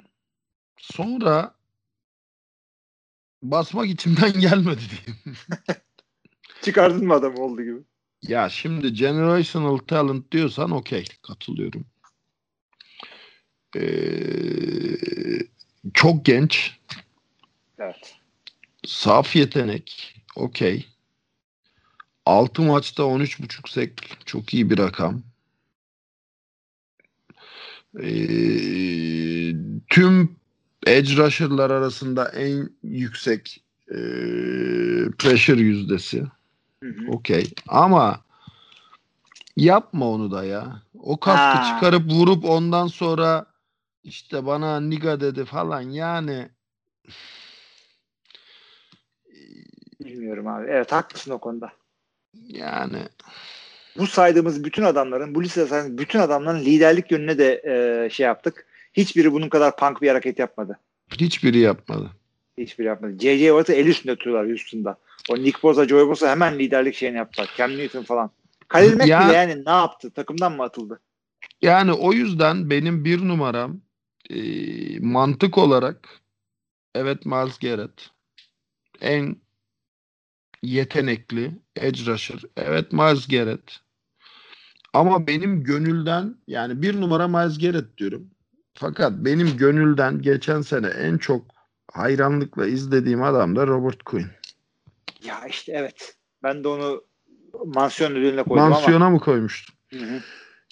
Sonra basmak içimden gelmedi diyeyim. Çıkardın mı adam oldu gibi? Ya şimdi generational talent diyorsan okey, katılıyorum. Çok genç. Evet. Saf yetenek. Okey. 6 maçta 13.5 sek. Çok iyi bir rakam. Tüm edge rusher'lar arasında en yüksek pressure yüzdesi. Okey. Ama yapma onu da ya. O kaskı çıkarıp vurup ondan sonra işte bana niga dedi falan yani. Bilmiyorum abi. Evet haklısın o konuda. Yani. Bu saydığımız bütün adamların, bu listede saydığımız bütün adamların liderlik yönüne de şey yaptık. Hiçbiri bunun kadar punk bir hareket yapmadı. Hiçbiri yapmadı. JJ Watt'ı el üstünde tutuyorlar Houston'da. O Nick Bosa, Joey Bosa hemen liderlik şeyini yaptılar. Cam Newton falan. Khalil Mack ya, bile yani ne yaptı? Takımdan mı atıldı? Yani o yüzden benim bir numaram mantık olarak evet Miles Garrett en yetenekli edge rusher. Evet Miles Garrett. Ama benim gönülden yani bir numara Miles Garrett diyorum. Fakat benim gönülden geçen sene en çok hayranlıkla izlediğim adam da Robert Quinn. Ya işte evet. Ben de onu mansiyon ödülüne koydum ama. Mansiyona mı koymuştun? Hı-hı.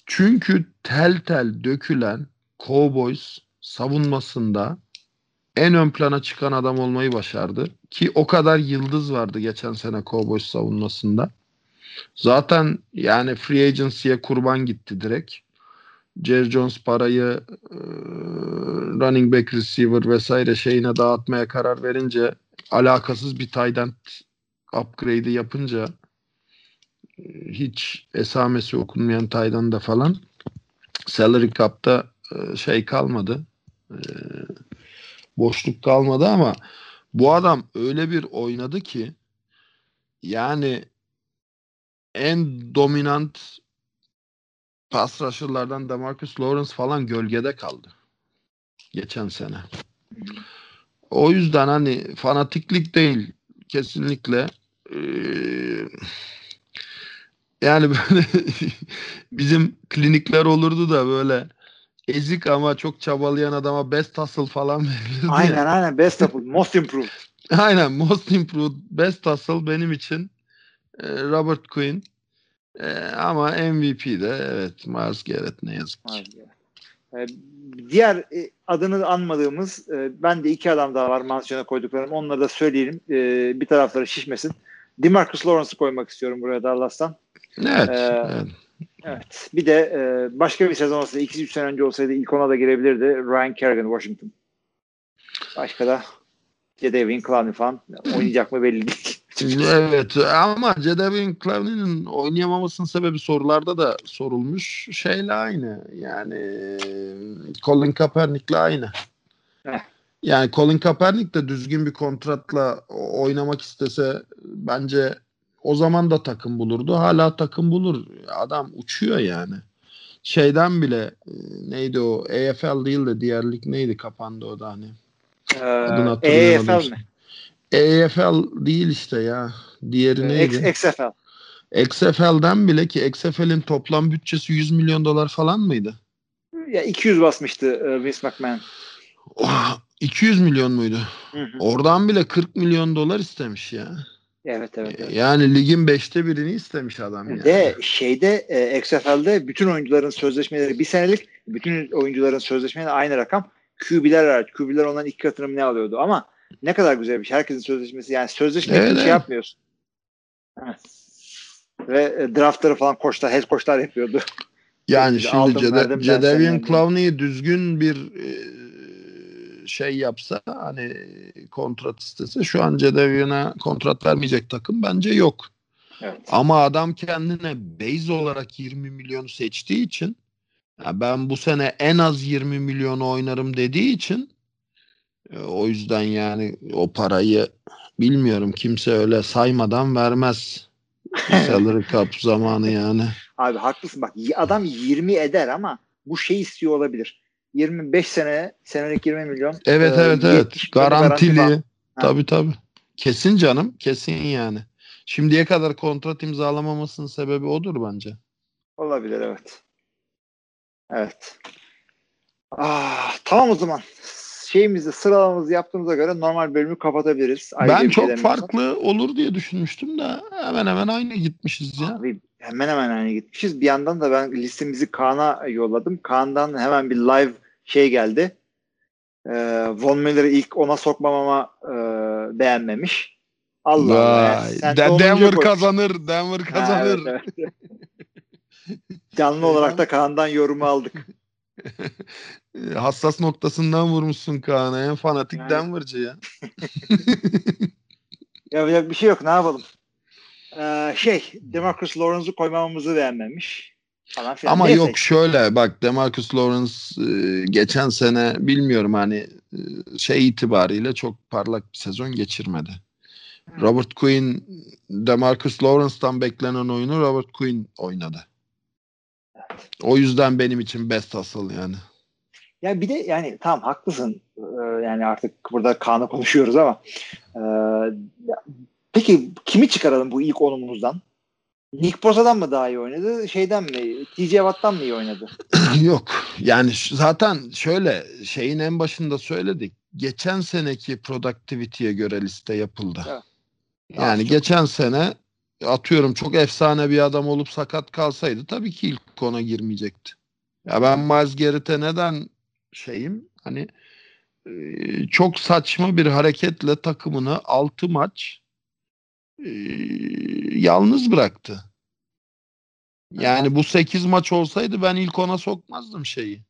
Çünkü tel tel dökülen Cowboys savunmasında en ön plana çıkan adam olmayı başardı. Ki o kadar yıldız vardı geçen sene Cowboys savunmasında. Zaten yani free agency'ye kurban gitti direkt. Jerry Jones parayı running back, receiver vesaire şeyine dağıtmaya karar verince alakasız bir tight end upgrade'i yapınca hiç esamesi okunmayan tight end'de falan salary cap'ta şey kalmadı. Boşluk kalmadı ama bu adam öyle bir oynadı ki yani en dominant pass rusher'lardan DeMarcus Lawrence falan gölgede kaldı geçen sene. O yüzden hani fanatiklik değil kesinlikle yani böyle bizim klinikler olurdu da böyle ezik ama çok çabalayan adama best hustle falan verirdi. Aynen best hustle, most improved. Aynen most improved, best hustle benim için Robert Quinn. Ama MVP'de evet Miles Garrett ne yazık ki. Diğer adını anmadığımız ben de iki adam daha var mansiyona koyduklarım. Onları da söyleyelim. Bir tarafları şişmesin. DeMarcus Lawrence'ı koymak istiyorum buraya Dallas'tan. Evet. Bir de başka bir sezon olsaydı 2-3 sene önce olsaydı ilk ona da girebilirdi. Ryan Kerrigan Washington. Başka da Jadavion Clowney falan oynayacak mı belli değil. Evet ama Jadavion Clowney'nin oynayamamasının sebebi sorularda da sorulmuş şeyle aynı. Yani Colin Kaepernick'le aynı. Yani Colin Kaepernick de düzgün bir kontratla oynamak istese bence o zaman da takım bulurdu. Hala takım bulur. Adam uçuyor yani. Şeyden bile neydi o? AFL değil de diğer lig neydi? Kapandı o da hani. AFL mi? EFL değil işte ya. Diğeri neydi? XFL. XFL'den bile ki XFL'in toplam bütçesi $100 milyon falan mıydı? Ya 200 basmıştı Vince McMahon. Oh, 200 milyon muydu? Hı-hı. Oradan bile $40 milyon istemiş ya. Evet. Yani ligin 5'te 1'ini istemiş adam yani. De şeyde XFL'de bütün oyuncuların sözleşmeleri bir senelik, bütün oyuncuların sözleşmeleri aynı rakam. QB'ler hariç. QB'ler ondan 2 katını mı ne alıyordu ama ne kadar güzel bir şey. Herkesin sözleşmesi. Yani sözleşme hiç şey yapmıyorsun. Evet. Ve draftları falan koçlar, head koçlar yapıyordu. Yani şimdi Jadavion Clowney'i düzgün bir şey yapsa hani kontrat istese şu an Jadavion'a kontrat vermeyecek takım bence yok. Evet. Ama adam kendine base olarak 20 milyonu seçtiği için ben bu sene en az 20 milyonu oynarım dediği için o yüzden yani o parayı bilmiyorum kimse öyle saymadan vermez. Salary cap zamanı yani. Abi haklısın bak adam 20 eder ama bu şey istiyor olabilir. 25 senelik 20 milyon. Evet. Garantili. Tabii. Kesin canım kesin yani. Şimdiye kadar kontrat imzalamamasının sebebi odur bence. Olabilir evet. Evet. Tamam o zaman. Şeyimizi sıralamamızı yaptığımıza göre normal bölümü kapatabiliriz. Ben çok farklı olur diye düşünmüştüm de hemen aynı gitmişiz ya. Abi, hemen aynı gitmişiz. Bir yandan da ben listemizi Kaan'a yolladım. Kaan'dan hemen bir live şey geldi. Von Miller'ı ilk ona sokmamama beğenmemiş. Allah Allah. Yani Denver kazanır. Evet. Canlı olarak da Kaan'dan yorumu aldık. Hassas noktasından vurmuşsun Kaan'a. En fanatik yani. Denver'cı ya. Yapacak bir şey yok. Ne yapalım? DeMarcus Lawrence'ı koymamamızı beğenmemiş. falan filan. Ama yok şöyle bak, DeMarcus Lawrence geçen sene bilmiyorum hani şey itibariyle çok parlak bir sezon geçirmedi. Robert Quinn, DeMarcus Lawrence'tan beklenen oyunu Robert Quinn oynadı. Evet. O yüzden benim için best asıl yani. Ya bir de yani tamam haklısın. Yani artık burada Kaan'la konuşuyoruz ama peki kimi çıkaralım bu ilk onumuzdan? Nick Bosa'dan mı daha iyi oynadı? Şeyden mi? T.J. Watt'tan mı iyi oynadı? Yok. Yani zaten şöyle şeyin en başında söyledik. Geçen seneki productivity'ye göre liste yapıldı. Evet. Yani çok... geçen sene atıyorum çok efsane bir adam olup sakat kalsaydı tabii ki ilk ona girmeyecekti. Ya ben Miles Garrett'e neden şeyim? Hani çok saçma bir hareketle takımını 6 maç yalnız bıraktı. Yani bu 8 maç olsaydı ben ilk ona sokmazdım şeyi.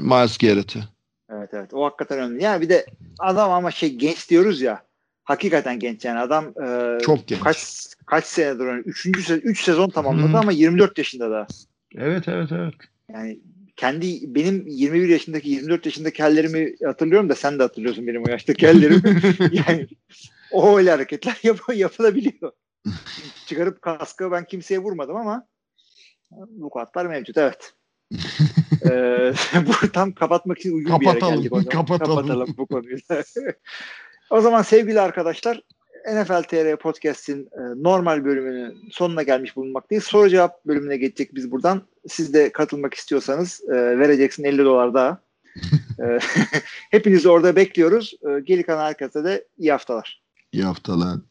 Miles Garrett'i. Evet evet, o hakikaten önemli. Yani bir de adam ama şey genç diyoruz ya. Hakikaten genç yani adam. Çok genç. Kaç senedir oynuyor? 3 sezon tamamladı ama 24 yaşında daha. Evet evet evet. Yani kendi benim 21 yaşındaki 24 yaşındaki hallerimi hatırlıyorum da sen de hatırlıyorsun benim o yaştaki hallerimi. Yani o öyle hareketler yapılabiliyor. Çıkarıp kaskı ben kimseye vurmadım ama bu kartlar mevcut evet. Bu tam kapatmak için uygun bir yere geldik. Kapatalım bu konuyu. O zaman sevgili arkadaşlar, NFL TR Podcast'in normal bölümünün sonuna gelmiş bulunmaktayız. Soru cevap bölümüne geçecek biz buradan. Siz de katılmak istiyorsanız vereceksin $50 daha. Hepinizi orada bekliyoruz. Geri kalan herkese de iyi haftalar. İyi haftalar.